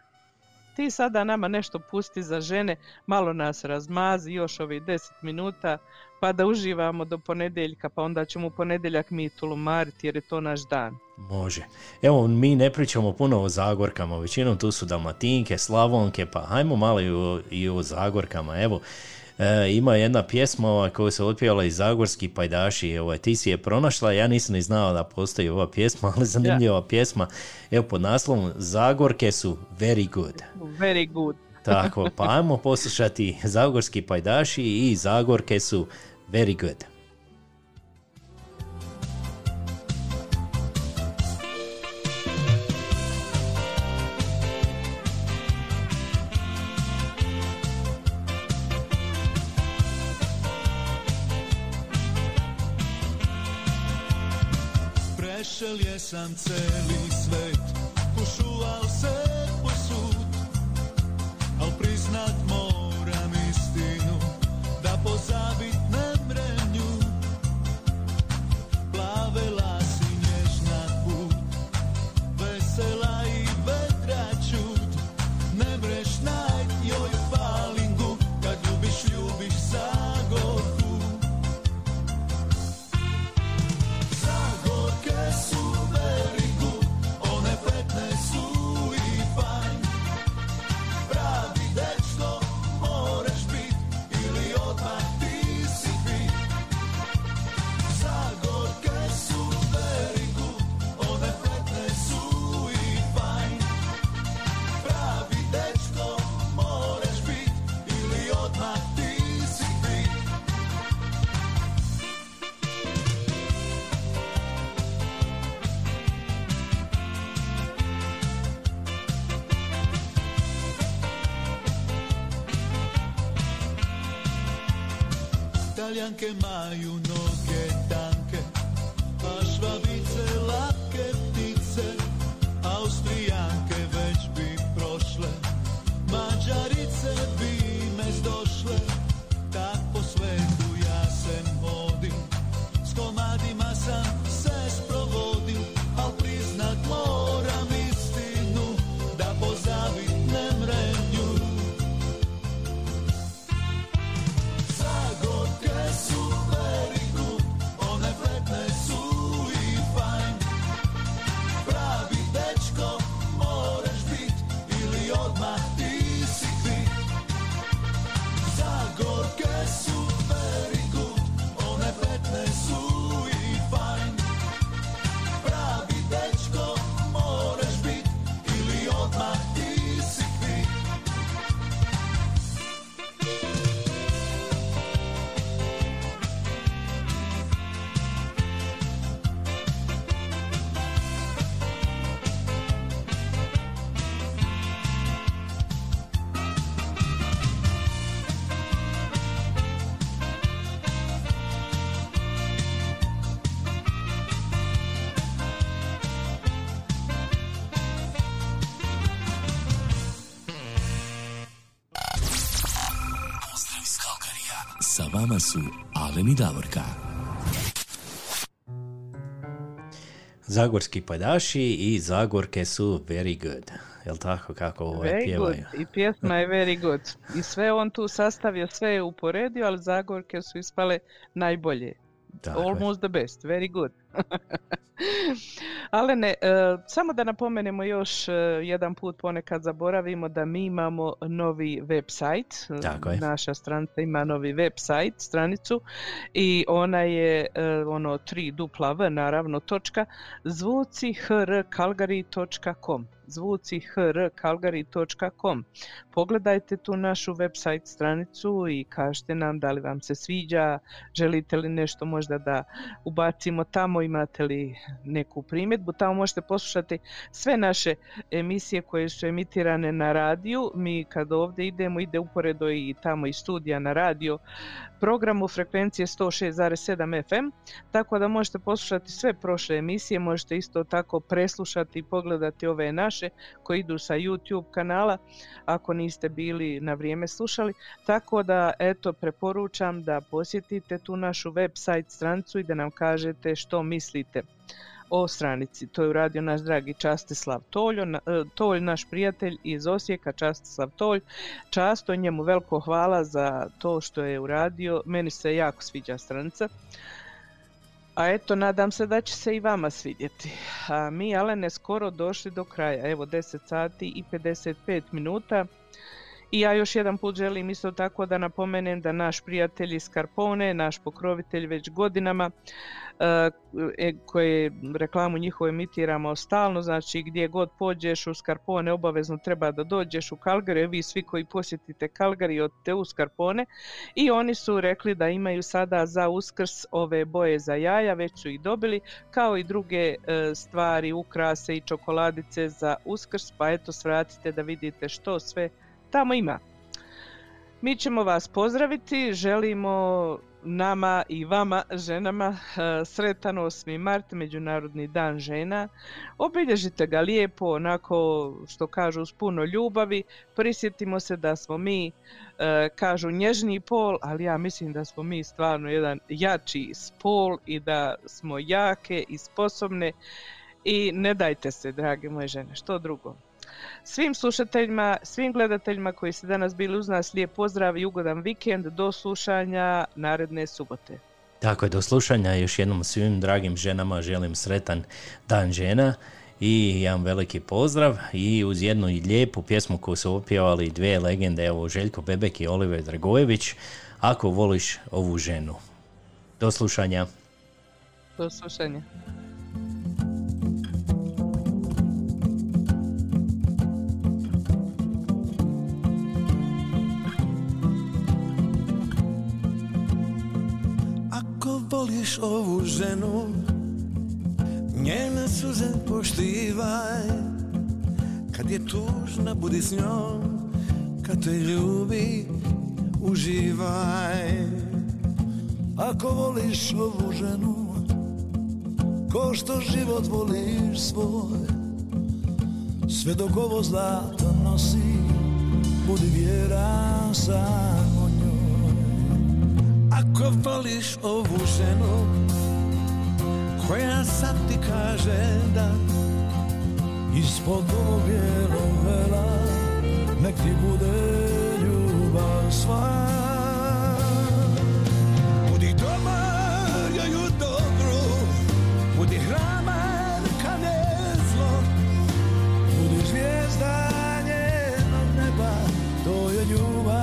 Ti sada nama nešto pusti za žene, malo nas razmazi još ovih deset minuta, pa da uživamo do ponedjeljka, pa onda ćemo u ponedjeljak mi tulumariti jer je to naš dan. Može. Evo, mi ne pričamo puno o Zagorkama, većinom tu su Dalmatinke, Slavonke, pa hajmo malo i o, i o Zagorkama. Evo, e, ima jedna pjesma ova, koju se otpjevala i Zagorski pajdaši, ovaj, ti si je pronašla, ja nisam ni znao da postoji ova pjesma, ali zanimljiva ja. pjesma. Evo, pod naslovom Zagorke su very good. Very good. Tako, pa ajmo poslušati Zagorski pajdaši i Zagorke su very good. Prešelje sam celi svet, pošuval se posud, al priznat moram istinu, da pozabit ne mrenju. Plavela si nježna put, vesela i vedra čud, ne mreš najt joj palingu, kad ljubiš, ljubiš Zagorku. Italijanke maju noge tanke, a švabice lake ptice, Austrijanke već bi prošle, Mađarice bi me zdošle, tak po svetu ja se vodim, s komadima sam se sprovodim, al priznat moram istinu, da pozavit ne mrenju. Zagorke su very good. Sa vama su Alen i Davorka. Zagorski pajdaši i Zagorke su very good. Jel tako kako ovaj pjevaju? Very good. I pjesma je very good. I sve on tu sastavio, sve je uporedio, ali Zagorke su ispale najbolje. Tako Almost je. The best, very good. Ali ne, e, samo da napomenemo još e, jedan put, ponekad zaboravimo da mi imamo novi website. Tako naša stranica ima novi website, stranicu, i ona je e, ono tri dupla v, naravno, točka, zvuci h r kalgari točka com. zvuci h r kalgari točka com. Pogledajte tu našu website stranicu i kažite nam da li vam se sviđa, želite li nešto možda da ubacimo tamo, imate li neku primjedbu. Tamo možete poslušati sve naše emisije koje su emitirane na radiju. Mi kad ovdje idemo, ide uporedo i tamo i studija na radio programu frekvencije sto šest zarez sedam ef em, tako da možete poslušati sve prošle emisije, možete isto tako preslušati i pogledati ove naše koji idu sa YouTube kanala ako niste bili na vrijeme slušali, tako da eto preporučam da posjetite tu našu website stranicu i da nam kažete što mislite o stranici. To je uradio naš dragi Častislav Tolj, Tolj naš prijatelj iz Osijeka, Častislav Tolj. Často njemu veliko hvala za to što je uradio, meni se jako sviđa stranica. A eto, nadam se da će se i vama svidjeti. A mi, Alene, skoro došli do kraja. Evo, deset sati i pedeset pet minuta. I ja još jedan put želim isto tako da napomenem da naš prijatelj iz Scarpone, naš pokrovitelj već godinama, e, koje reklamu njihovu emitiramo stalno, znači gdje god pođeš u Scarpone obavezno treba da dođeš u Calgary, vi svi koji posjetite Calgary odite u Scarpone, i oni su rekli da imaju sada za Uskrs ove boje za jaja, već su ih dobili, kao i druge e, stvari, ukrase i čokoladice za Uskrs, pa eto svratite da vidite što sve tamo ima. Mi ćemo vas pozdraviti, želimo nama i vama, ženama, sretan osmi mart, Međunarodni dan žena. Obilježite ga lijepo, onako što kažu, s puno ljubavi. Prisjetimo se da smo mi, kažu, nježni pol, ali ja mislim da smo mi stvarno jedan jači spol i da smo jake i sposobne. I ne dajte se, drage moje žene, što drugo. Svim slušateljima, svim gledateljima koji ste danas bili uz nas, lijep pozdrav i ugodan vikend, do slušanja naredne subote. Tako je, do slušanja, još jednom svim dragim ženama želim sretan dan žena i jedan veliki pozdrav, i uz jednu i lijepu pjesmu koju su opjevali dvije legende, evo Željko Bebek i Oliver Dragojević, Ako voliš ovu ženu. Do slušanja. Do slušanja. Voliš ovu ženu, njene suze poštivaj, kad je tužna budi s njom, kad te ljubi uživaj. Ako voliš ovu ženu, ko što život voliš svoj, sve dok ovo zlato nosi, budi vjeran samo njoj. Ako voliš ovu ženu koja sad ti kaže da, ispod ovog bijelog vela nek ti bude ljubav sva. Budi dobar joj u dobru, budi hrabar kad je zlo, budi zvijezda njenog neba, to je ljubav.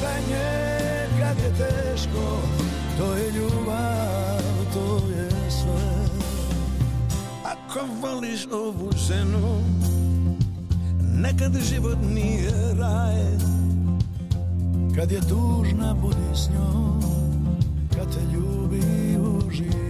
Kraj njega je teško, to je ljubav, to je sve. Ako voliš ovu ženu, nekad život nije raj, kad je tužna budi s njom, kad te ljubi uživaj.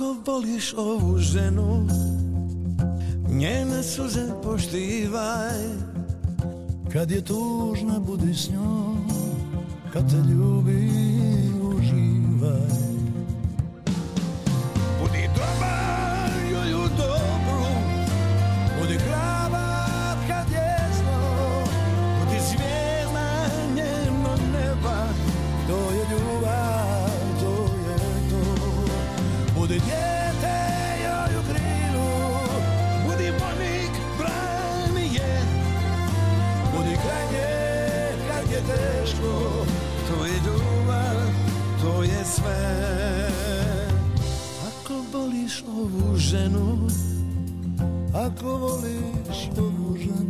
koliko voliš ovu ženu, njene suze poštivaj. Kad je tužna budi s njom, kad te ljubi uživaj. Budi dobar joj u dobru, budi hrabar kad je zlo, budi zvijezda njeno neba, to je ljubav, to je to. Budi djete joj u krilu, budi bolnik brani je, budi kraj nje kad je teško, to je ljubav, to je sve. Ako voliš ovu ženu, ako voliš ovu ženu,